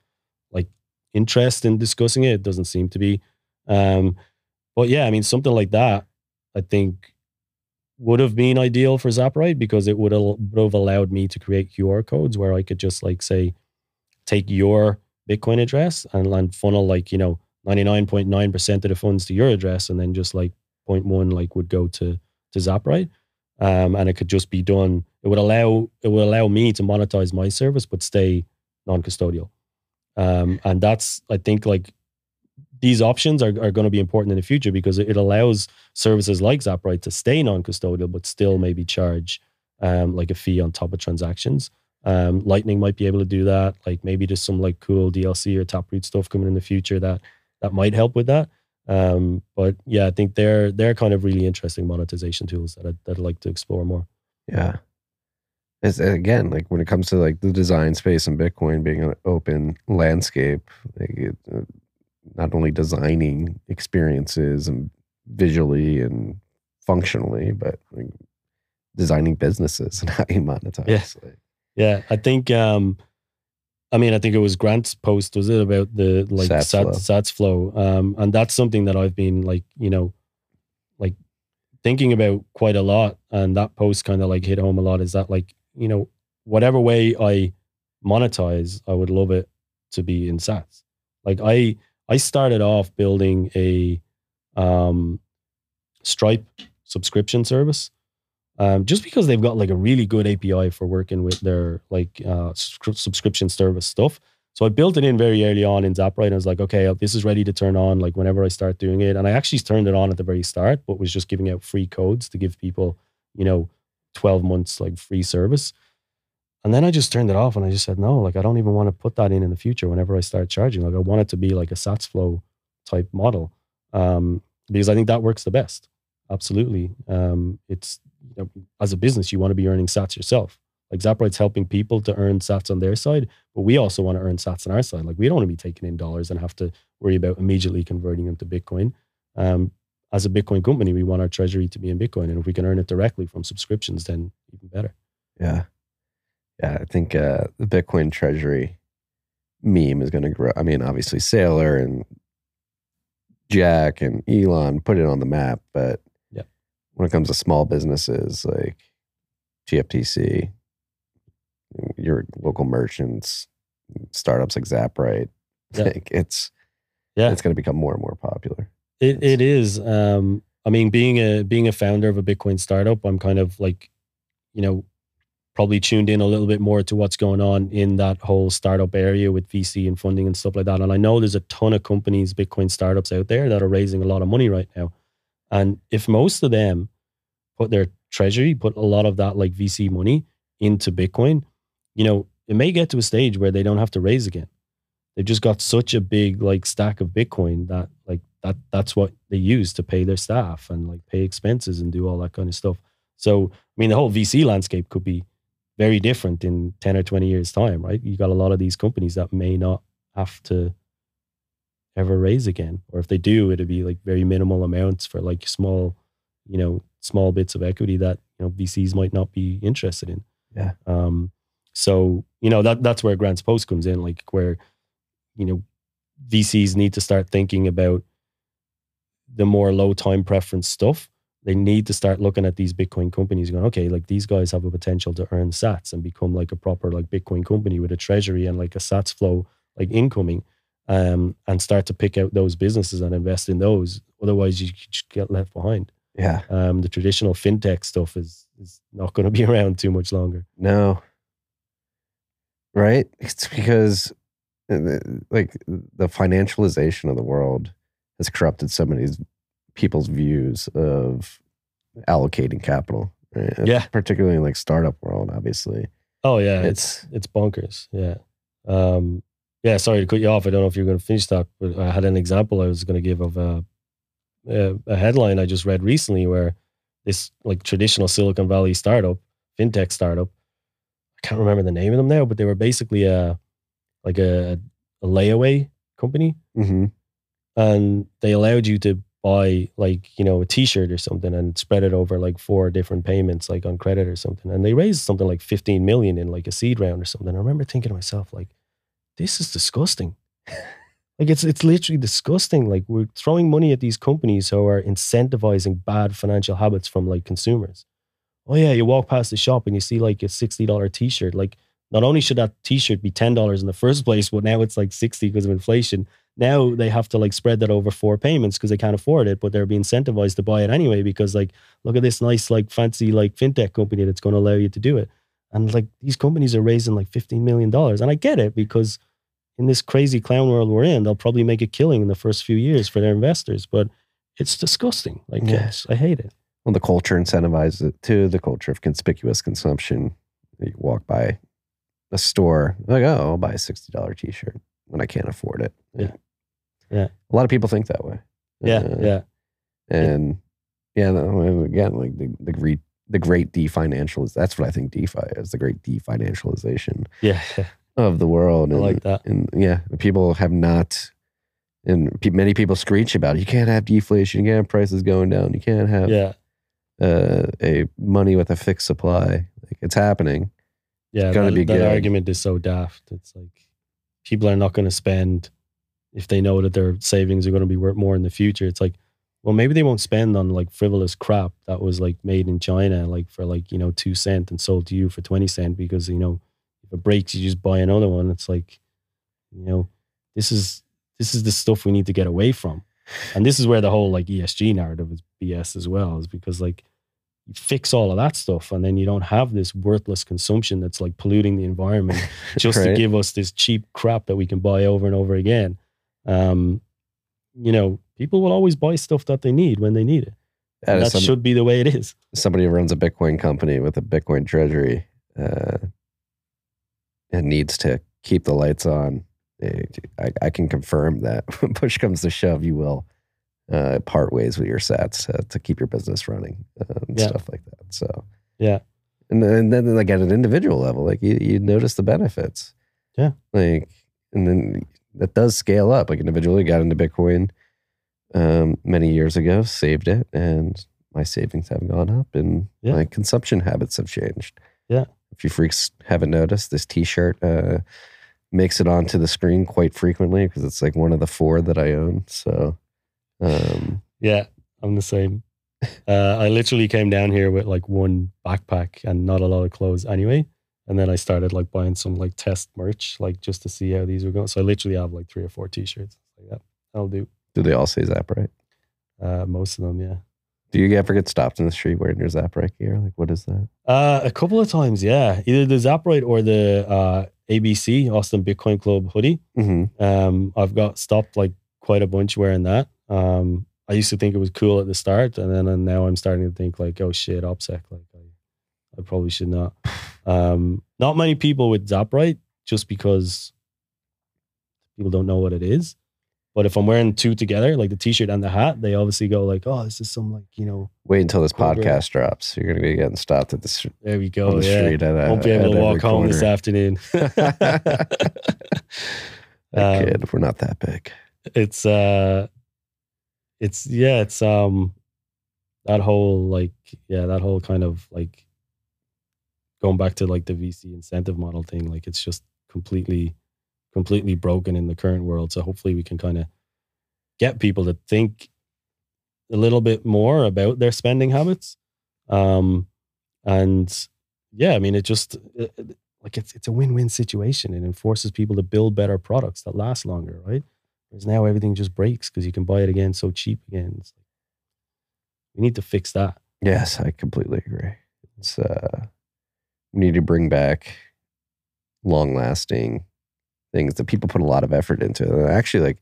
like interest in discussing it. It doesn't seem to be. Um, but yeah, I mean, something like that, I think, would have been ideal for ZapRite, because it would have allowed me to create Q R codes where I could just like say, take your Bitcoin address and, and funnel like, you know, ninety-nine point nine percent of the funds to your address, and then just like zero point one like would go to to ZapRite, um, and it could just be done. It would allow it would allow me to monetize my service but stay non-custodial, um, and that's, I think, like, these options are, are going to be important in the future, because it allows services like ZapRite to stay non-custodial, but still maybe charge um, like a fee on top of transactions. Um, Lightning might be able to do that. Like maybe there's some like cool D L C or Taproot stuff coming in the future that that might help with that. Um, but yeah, I think they're they're kind of really interesting monetization tools that I'd, that I'd like to explore more. Yeah. It's, again, like when it comes to like the design space in Bitcoin being an open landscape, like it, it, not only designing experiences and visually and functionally, but like designing businesses and how you monetize. Yeah, like, yeah. I think, um, I mean, I think it was Grant's post, was it, about the like Sats, Sats flow. Sats flow. Um, and that's something that I've been like, you know, like thinking about quite a lot. And that post kind of like hit home a lot, is that like, you know, whatever way I monetize, I would love it to be in Sats. Like I, I started off building a um, Stripe subscription service, um, just because they've got like a really good A P I for working with their like uh, sc- subscription service stuff. So I built it in very early on in ZapRite, and I was like, okay, this is ready to turn on like whenever I start doing it. And I actually turned it on at the very start, but was just giving out free codes to give people, you know, twelve months like free service. And then I just turned it off, and I just said, no, like, I don't even want to put that in in the future whenever I start charging. Like, I want it to be like a Sats flow type model, um, because I think that works the best. Absolutely. Um, it's, you know, as a business, you want to be earning Sats yourself. Like ZapRite's helping people to earn Sats on their side, but we also want to earn Sats on our side. Like, we don't want to be taking in dollars and have to worry about immediately converting them to Bitcoin. Um, as a Bitcoin company, we want our treasury to be in Bitcoin, and if we can earn it directly from subscriptions, then even better. Yeah. Yeah, I think uh, the Bitcoin treasury meme is going to grow. I mean, obviously Saylor and Jack and Elon put it on the map, but yeah, when it comes to small businesses like T F T C, your local merchants, startups like ZapRite, yeah. like it's yeah, it's going to become more and more popular. It it is. Um, I mean, being a being a founder of a Bitcoin startup, I'm kind of like, you know, probably tuned in a little bit more to what's going on in that whole startup area with V C and funding and stuff like that. And I know there's a ton of companies, Bitcoin startups out there that are raising a lot of money right now. And if most of them put their treasury, put a lot of that like V C money into Bitcoin, you know, it may get to a stage where they don't have to raise again. They've just got such a big like stack of Bitcoin that like that that's what they use to pay their staff and like pay expenses and do all that kind of stuff. So, I mean, the whole V C landscape could be very different in ten or twenty years time, right? You got a lot of these companies that may not have to ever raise again. Or if they do, it'd be like very minimal amounts for like small, you know, small bits of equity that, you know, V Cs might not be interested in. Yeah. Um, so, you know, that that's where Grant's post comes in, like where, you know, V Cs need to start thinking about the more low time preference stuff. They need to start looking at these Bitcoin companies going, okay, like these guys have a potential to earn sats and become like a proper like Bitcoin company with a treasury and like a sats flow, like incoming, um, and start to pick out those businesses and invest in those. Otherwise you just get left behind. Yeah. Um, the traditional fintech stuff is, is not going to be around too much longer. No. Right. It's because like the financialization of the world has corrupted so many people's views of allocating capital, right? Yeah, particularly in like startup world, obviously. Oh yeah, it's it's, it's bonkers. Yeah, um, yeah. Sorry to cut you off. I don't know if you're going to finish that, but I had an example I was going to give of a, a a headline I just read recently where this like traditional Silicon Valley startup, fintech startup. I can't remember the name of them now, but they were basically a like a, a layaway company, mm-hmm. and they allowed you to buy like, you know, a t-shirt or something and spread it over like four different payments like on credit or something. And they raised something like fifteen million in like a seed round or something. I remember thinking to myself, like, this is disgusting. Like it's it's literally disgusting. Like we're throwing money at these companies who are incentivizing bad financial habits from like consumers. Oh yeah, you walk past the shop and you see like a sixty dollar t-shirt. Like not only should that t-shirt be ten dollars in the first place, but now it's like sixty because of inflation. Now they have to like spread that over four payments because they can't afford it, but they're being incentivized to buy it anyway because like, look at this nice like fancy like fintech company that's going to allow you to do it. And like these companies are raising like fifteen million dollars. And I get it because in this crazy clown world we're in, they'll probably make a killing in the first few years for their investors, but it's disgusting. Like, yes, I hate it. Well, the culture incentivizes it too. The culture of conspicuous consumption. You walk by a store, like, oh, I'll buy a sixty dollar t-shirt when I can't afford it. Yeah. Yeah. A lot of people think that way. Yeah. Uh, yeah. And yeah, no, again, like the, the great, the great definancialization. That's what I think DeFi is, the great definancialization yeah. of the world. And, I like that. And yeah, people have not, and pe- many people screech about it. You can't have deflation. You can't have prices going down. You can't have yeah. uh, a money with a fixed supply. Like, it's happening. Yeah. It's gonna that, be that good. Argument is so daft. It's like, people are not going to spend if they know that their savings are going to be worth more in the future. It's like, well, maybe they won't spend on like frivolous crap that was like made in China, like for like, you know, two cent and sold to you for twenty cent because, you know, if it breaks, you just buy another one. It's like, you know, this is, this is the stuff we need to get away from. And this is where the whole like E S G narrative is B S as well, is because like you fix all of that stuff and then you don't have this worthless consumption that's like polluting the environment just right. to give us this cheap crap that we can buy over and over again. Um, you know, people will always buy stuff that they need when they need it. That, that some, should be the way it is. Somebody who runs a Bitcoin company with a Bitcoin treasury uh, and needs to keep the lights on. I, I can confirm that when push comes to shove, you will Uh, part ways with your sats uh, to keep your business running uh, and yeah. stuff like that. So yeah, and then, and then like at an individual level, like you, you notice the benefits. Yeah, like and then that does scale up. Like individually, got into Bitcoin um, many years ago, saved it, and my savings have gone up, and yeah. my consumption habits have changed. Yeah, if you freaks haven't noticed, this T-shirt uh, makes it onto the screen quite frequently because it's like one of the four that I own. So. Um, yeah, I'm the same. Uh, I literally came down here with like one backpack and not a lot of clothes anyway. And then I started like buying some like test merch, like just to see how these were going. So I literally have like three or four t-shirts. Like that, that'll do. Do they all say ZapRite? Uh, most of them, yeah. Do you ever get stopped in the street wearing your ZapRite gear? Like, what is that? Uh, a couple of times, yeah. Either the ZapRite or the uh, A B C, Austin Bitcoin Club hoodie. Mm-hmm. um, I've got stopped like quite a bunch wearing that. Um, I used to think it was cool at the start, and then and now I'm starting to think like, oh shit, OPSEC, like I, I probably should not. Um, not many people with ZapRite, just because people don't know what it is. But if I'm wearing two together, like the t-shirt and the hat, they obviously go like, oh, this is some like, you know. Wait until this corporate podcast drops. You're going to be getting stopped at the, there we go, the yeah. street. I won't be able to walk home corner. This afternoon. um, kid, we're not that big. It's, uh, it's, yeah, it's um, that whole like, yeah, that whole kind of like going back to like the V C incentive model thing. Like it's just completely... completely broken in the current world. So hopefully we can kind of get people to think a little bit more about their spending habits. Um, and yeah, I mean, it just it, it, like it's, it's a win-win situation. It enforces people to build better products that last longer, right? Because now everything just breaks because you can buy it again so cheap again. It's like, we need to fix that. Yes, I completely agree. It's uh, we need to bring back long-lasting things that people put a lot of effort into. And actually, like,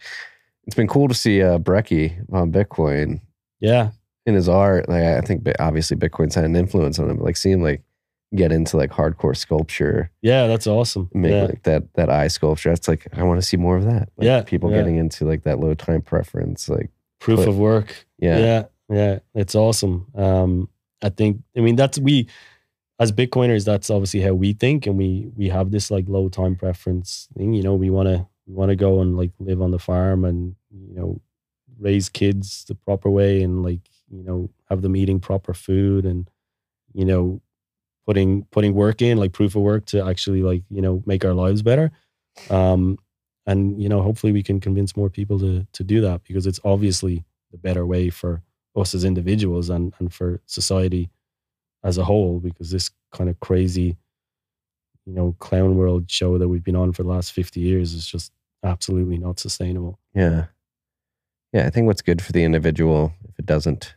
it's been cool to see uh, Brecky on Bitcoin. Yeah, in his art, like I think obviously Bitcoin's had an influence on him. But like, see him like get into like hardcore sculpture. Yeah, that's awesome. Make, yeah. Like that that eye sculpture. That's like I want to see more of that. Like, yeah, people yeah. getting into like that low time preference, like proof clip. of work. Yeah, yeah, yeah. It's awesome. Um, I think. I mean, that's we. As Bitcoiners, that's obviously how we think, and we we have this like low time preference thing. You know, we want to we want to go and like live on the farm, and you know, raise kids the proper way, and like you know, have them eating proper food, and you know, putting putting work in, like proof of work, to actually like you know make our lives better. Um, and you know, hopefully we can convince more people to to do that, because it's obviously the better way for us as individuals and and for society as a whole, because this kind of crazy, you know, clown world show that we've been on for the last fifty years is just absolutely not sustainable. Yeah. Yeah. I think what's good for the individual, if it doesn't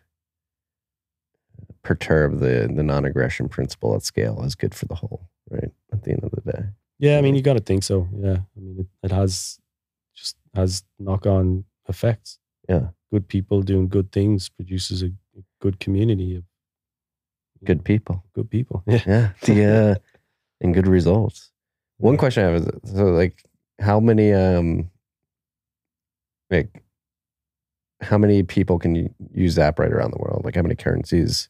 perturb the, the non-aggression principle at scale, is good for the whole, right? At the end of the day. Yeah. I mean, you got to think so. Yeah. I mean, it, it has just has knock-on effects. Yeah. Good people doing good things produces a good community of good people. Good people. Yeah. Yeah. The, uh, and good results. One question I have is, so like, how many, um, like, how many people can you use ZapRite around the world? Like, how many currencies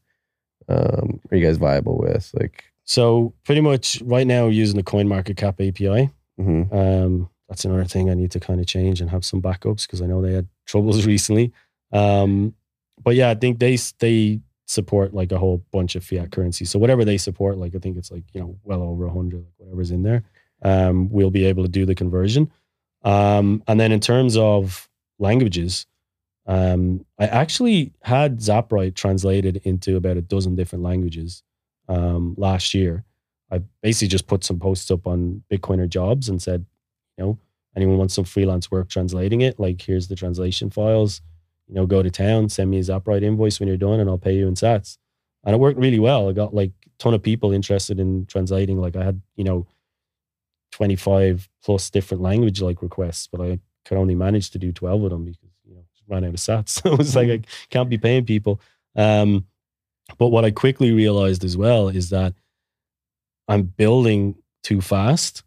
um, are you guys viable with? Like, so pretty much right now using the CoinMarketCap A P I. Mm-hmm. Um, that's another thing I need to kind of change and have some backups, because I know they had troubles recently. Um, but yeah, I think they, they, support like a whole bunch of fiat currency. So whatever they support, like I think it's like, you know, well over a hundred, like whatever's in there, um, we'll be able to do the conversion. Um, and then in terms of languages, um, I actually had ZapRite translated into about a dozen different languages um, last year. I basically just put some posts up on Bitcoiner Jobs and said, you know, anyone wants some freelance work translating it? Like, here's the translation files. You know, go to town, send me a ZapRite invoice when you're done, and I'll pay you in sats. And it worked really well. I got like a ton of people interested in translating. Like I had, you know, twenty-five plus different language like requests, but I could only manage to do twelve of them because, you know, just ran out of sats. So it was like, I can't be paying people. Um, but what I quickly realized as well is that I'm building too fast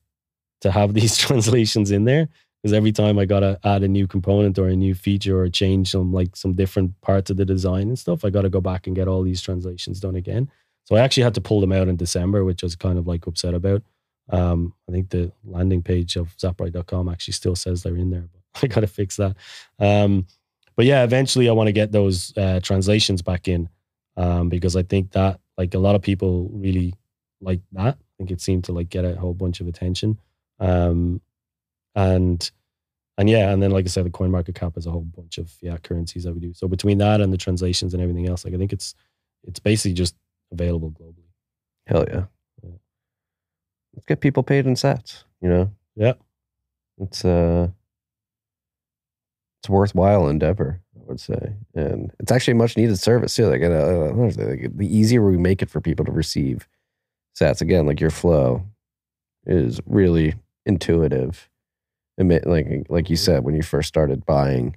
to have these translations in there. Because every time I gotta add a new component or a new feature or change some like some different parts of the design and stuff, I gotta go back and get all these translations done again. So I actually had to pull them out in December, which I was kind of like upset about. Um, I think the landing page of zaprite dot com actually still says they're in there, but I gotta fix that. Um, but yeah, eventually I want to get those uh, translations back in, um, because I think that like a lot of people really like that. I think it seemed to like get a whole bunch of attention. Um, And And yeah, and then like I said, the CoinMarketCap is a whole bunch of fiat currencies that we do. So between that and the translations and everything else, like I think it's it's basically just available globally. Hell yeah. yeah. Let's get people paid in sats, you know? Yeah. It's uh it's a worthwhile endeavor, I would say. And it's actually a much needed service too. Like, uh, like the easier we make it for people to receive sats, again, like your flow is really intuitive. Like like you said, when you first started buying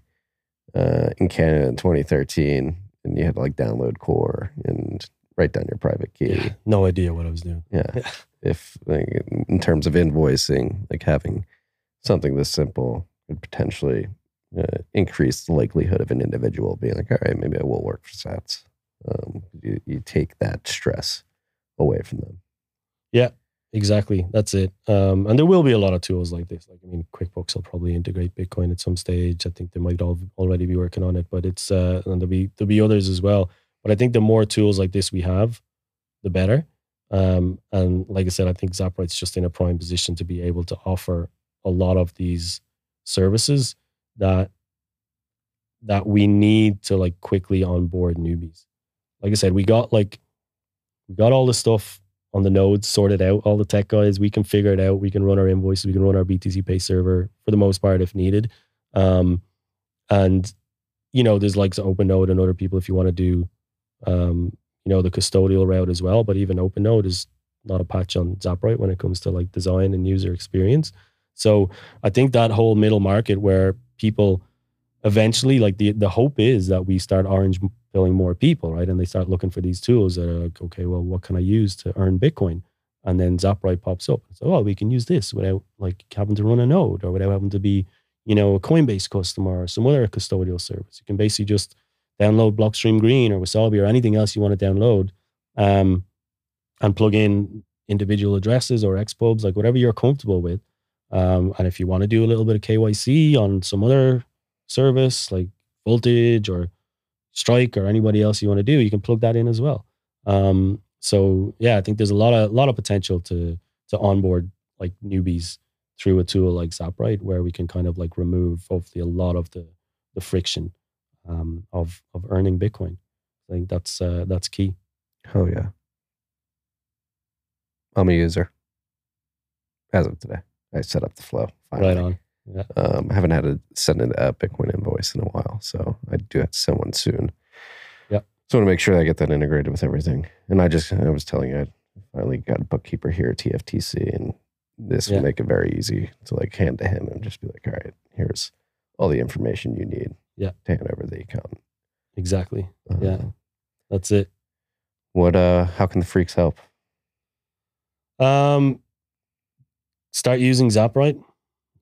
uh, in Canada in twenty thirteen, and you had to like download Core and write down your private key. Yeah, no idea what I was doing. Yeah. yeah. If like, in terms of invoicing, like having something this simple could potentially uh, increase the likelihood of an individual being like, all right, maybe I will work for sats. Um, you, you take that stress away from them. Yeah. Exactly. That's it. Um, and there will be a lot of tools like this. Like, I mean, QuickBooks will probably integrate Bitcoin at some stage. I think they might all already be working on it, but it's, uh, and there'll be, there'll be others as well. But I think the more tools like this we have, the better. Um, and like I said, I think ZapRite's just in a prime position to be able to offer a lot of these services that, that we need to like quickly onboard newbies. Like I said, we got like, we got all the stuff on the nodes sorted out, all the tech guys, we can figure it out. We can run our invoices. We can run our B T C Pay server for the most part if needed. Um, and, you know, there's like OpenNode and other people if you want to do, um, you know, the custodial route as well. But even OpenNode is not a patch on ZapRite when it comes to like design and user experience. So I think that whole middle market where people eventually, like the, the hope is that we start orange filling more people, right? And they start looking for these tools that are like, okay, well, what can I use to earn Bitcoin? And then ZapRite pops up. So, oh, we can use this without like having to run a node or without having to be, you know, a Coinbase customer or some other custodial service. You can basically just download Blockstream Green or Wasabi or anything else you want to download um, and plug in individual addresses or X PUBs, like whatever you're comfortable with. Um, and if you want to do a little bit of K Y C on some other service like Voltage or Strike or anybody else you want to do, you can plug that in as well. Um, so yeah, I think there's a lot of lot of potential to to onboard like newbies through a tool like ZapRite, where we can kind of like remove hopefully a lot of the the friction um, of of earning Bitcoin. I think that's uh, that's key. Oh yeah, I'm a user as of today. I set up the flow. Finally. Right on. Yeah. Um, I haven't had to send an uh, Bitcoin invoice in a while, so I do have to send one soon. Yeah, so I want to make sure that I get that integrated with everything. And I just—I was telling you, I finally got a bookkeeper here at T F T C, and this yeah. will make it very easy to like hand to him and just be like, "All right, here's all the information you need." Yeah, to hand over the account. Exactly. Uh, yeah, that's it. What? Uh, how can the freaks help? Um, start using ZapRite.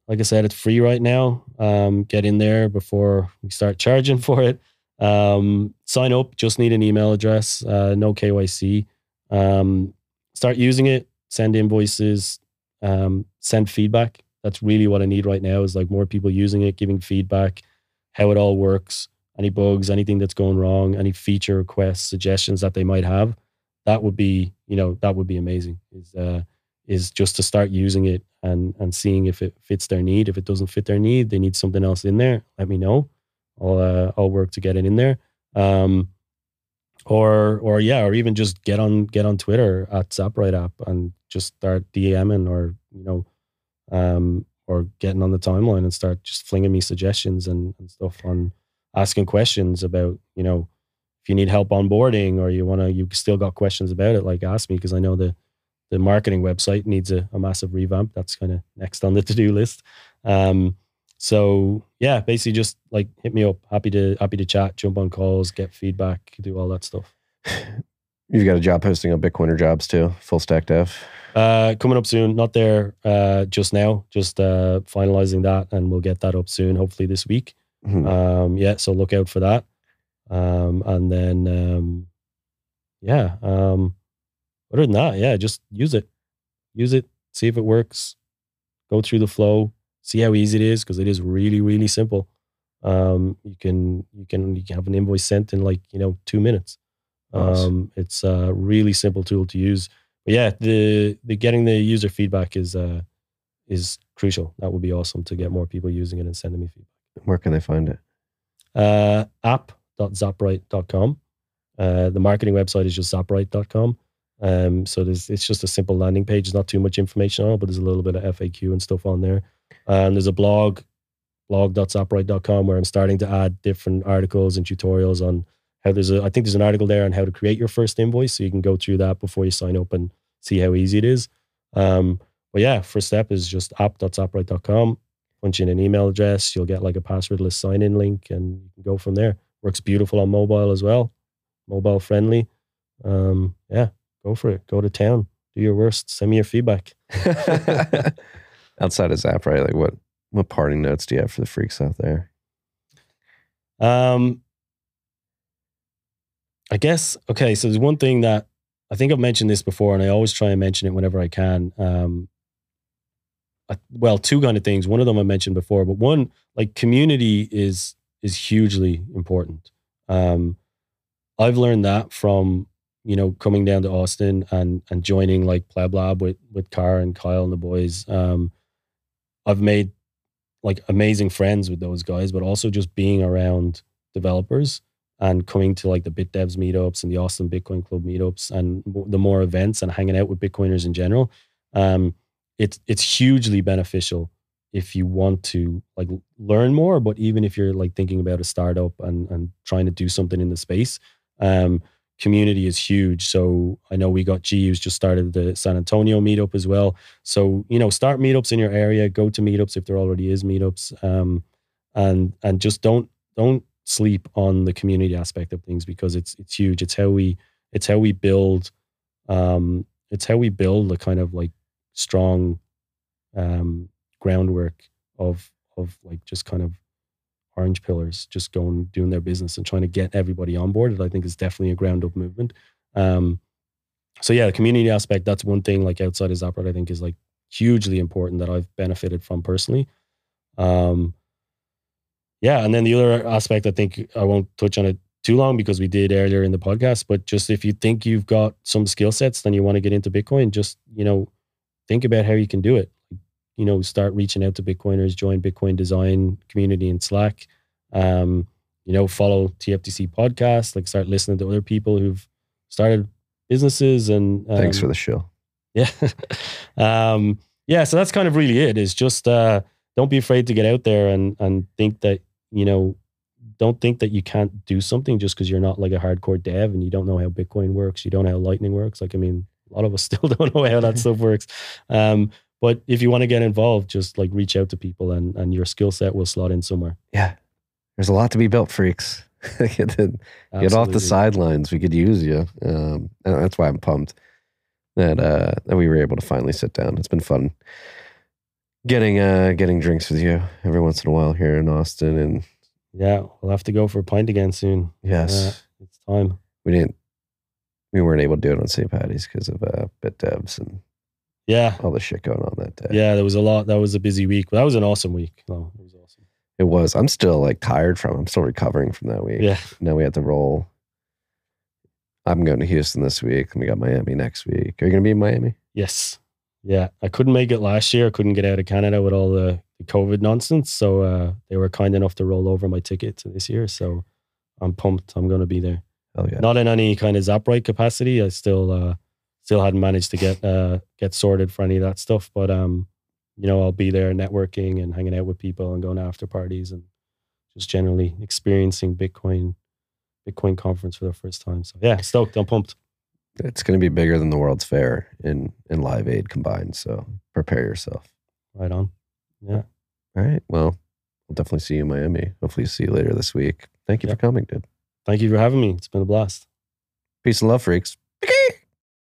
Like I said, it's free right now. Um, get in there before we start charging for it. Um, sign up. Just need an email address. Uh, no K Y C. Um, start using it. Send invoices. Um, send feedback. That's really what I need right now is like more people using it, giving feedback, how it all works, any bugs, anything that's going wrong, any feature requests, suggestions that they might have. That would be, you know, that would be amazing. Is uh, is just to start using it and and seeing if it fits their need. If it doesn't fit their need, they need something else in there, let me know. I'll, uh, I'll work to get it in there. Um, or, or yeah, or even just get on, get on Twitter at ZapRite app and just start DMing or, you know, um, or getting on the timeline and start just flinging me suggestions and, and stuff on asking questions about, you know, if you need help onboarding or you want to, you still got questions about it, like ask me. Cause I know the, The marketing website needs a, a massive revamp. That's kind of next on the to-do list. Um, so yeah, basically just like hit me up. Happy to happy to chat, jump on calls, get feedback, do all that stuff. You've got a job posting on Bitcoiner Jobs too, full stack dev. Uh, coming up soon, not there uh, just now, just uh, finalizing that and we'll get that up soon, hopefully this week. Mm-hmm. Um, yeah, so look out for that. Um, and then, um, yeah. Um, Other than that, yeah, just use it. Use it, see if it works. Go through the flow, see how easy it is, because it is really, really simple. Um, you can you can you can have an invoice sent in like, you know, two minutes. Nice. Um, it's a really simple tool to use. But yeah, the the getting the user feedback is uh is crucial. That would be awesome to get more people using it and sending me feedback. Where can they find it? Uh, app dot zaprite dot com. Uh, the marketing website is just zaprite dot com. Um, so there's, it's just a simple landing page. There's not too much information on it, but there's a little bit of F A Q and stuff on there. And there's a blog, blog dot zaprite dot com, where I'm starting to add different articles and tutorials on how there's a, I think there's an article there on how to create your first invoice. So you can go through that before you sign up and see how easy it is. Um, but yeah, first step is just app dot zaprite dot com. Punch in an email address. You'll get like a passwordless sign-in link and you can go from there. Works beautiful on mobile as well. Mobile friendly. Um, yeah, go for it. Go to town. Do your worst. Send me your feedback. Outside of ZapRite, like what, what parting notes do you have for the freaks out there? Um, I guess, okay, so there's one thing that I think I've mentioned this before and I always try and mention it whenever I can. Um, I, well, two kind of things. One of them I mentioned before, but one, like community is, is hugely important. Um, I've learned that from, you know, coming down to Austin and, and joining like Pleb Lab with, with Car and Kyle and the boys. Um, I've made like amazing friends with those guys, but also just being around developers and coming to like the BitDevs meetups and the Austin Bitcoin Club meetups and the more events and hanging out with Bitcoiners in general. Um, it's, it's hugely beneficial if you want to like learn more, but even if you're like thinking about a startup and, and trying to do something in the space, um, community is huge. So I know we got G, who's just started the San Antonio meetup as well. So, you know, start meetups in your area, go to meetups if there already is meetups, um, and, and just don't, don't sleep on the community aspect of things because it's, it's huge. It's how we, it's how we build, um, it's how we build the kind of like strong, um, groundwork of, of like just kind of orange pillars, just going, doing their business and trying to get everybody on board. I think is definitely a ground up movement. Um, so yeah, the community aspect, that's one thing like outside of ZapRite, I think is like hugely important that I've benefited from personally. Um, yeah. And then the other aspect, I think I won't touch on it too long because we did earlier in the podcast, but just if you think you've got some skill sets, then you want to get into Bitcoin, just, you know, think about how you can do it. You know, start reaching out to Bitcoiners, join Bitcoin design community in Slack, um, you know, follow T F T C podcasts, like start listening to other people who've started businesses and... Um, Thanks for the show. Yeah. um, yeah. So that's kind of really it is just, uh, don't be afraid to get out there and, and think that, you know, don't think that you can't do something just because you're not like a hardcore dev and you don't know how Bitcoin works. You don't know how Lightning works. Like, I mean, a lot of us still don't know how that stuff works. Um, But if you want to get involved, just like reach out to people and, and your skill set will slot in somewhere. Yeah. There's a lot to be built, freaks. get, to, get off the sidelines. We could use you. Um, and that's why I'm pumped that, uh, that we were able to finally sit down. It's been fun getting uh, getting drinks with you every once in a while here in Austin. And yeah, we'll have to go for a pint again soon. Yes. Uh, it's time. We didn't, we weren't able to do it on Saint Patty's because of uh, BitDevs and yeah, all the shit going on that day. Yeah, there was a lot. That was a busy week. But that was an awesome week. Oh, it was awesome. It was. I'm still like tired from. I'm still recovering from that week. Yeah. Now we had to roll. I'm going to Houston this week, and we got Miami next week. Are you going to be in Miami? Yes. Yeah, I couldn't make it last year. I couldn't get out of Canada with all the COVID nonsense. So uh, they were kind enough to roll over my ticket to this year. So I'm pumped. I'm going to be there. Oh yeah. Not in any kind of ZapRite capacity. I still. Uh, Still hadn't managed to get uh, get sorted for any of that stuff, but um, you know, I'll be there networking and hanging out with people and going to after parties and just generally experiencing Bitcoin Bitcoin conference for the first time. So yeah, stoked! I'm pumped. It's going to be bigger than the World's Fair in in Live Aid combined. So prepare yourself. Right on. Yeah. All right. Well, I'll definitely see you in Miami. Hopefully, see you later this week. Thank you yeah. for coming, dude. Thank you for having me. It's been a blast. Peace and love, freaks.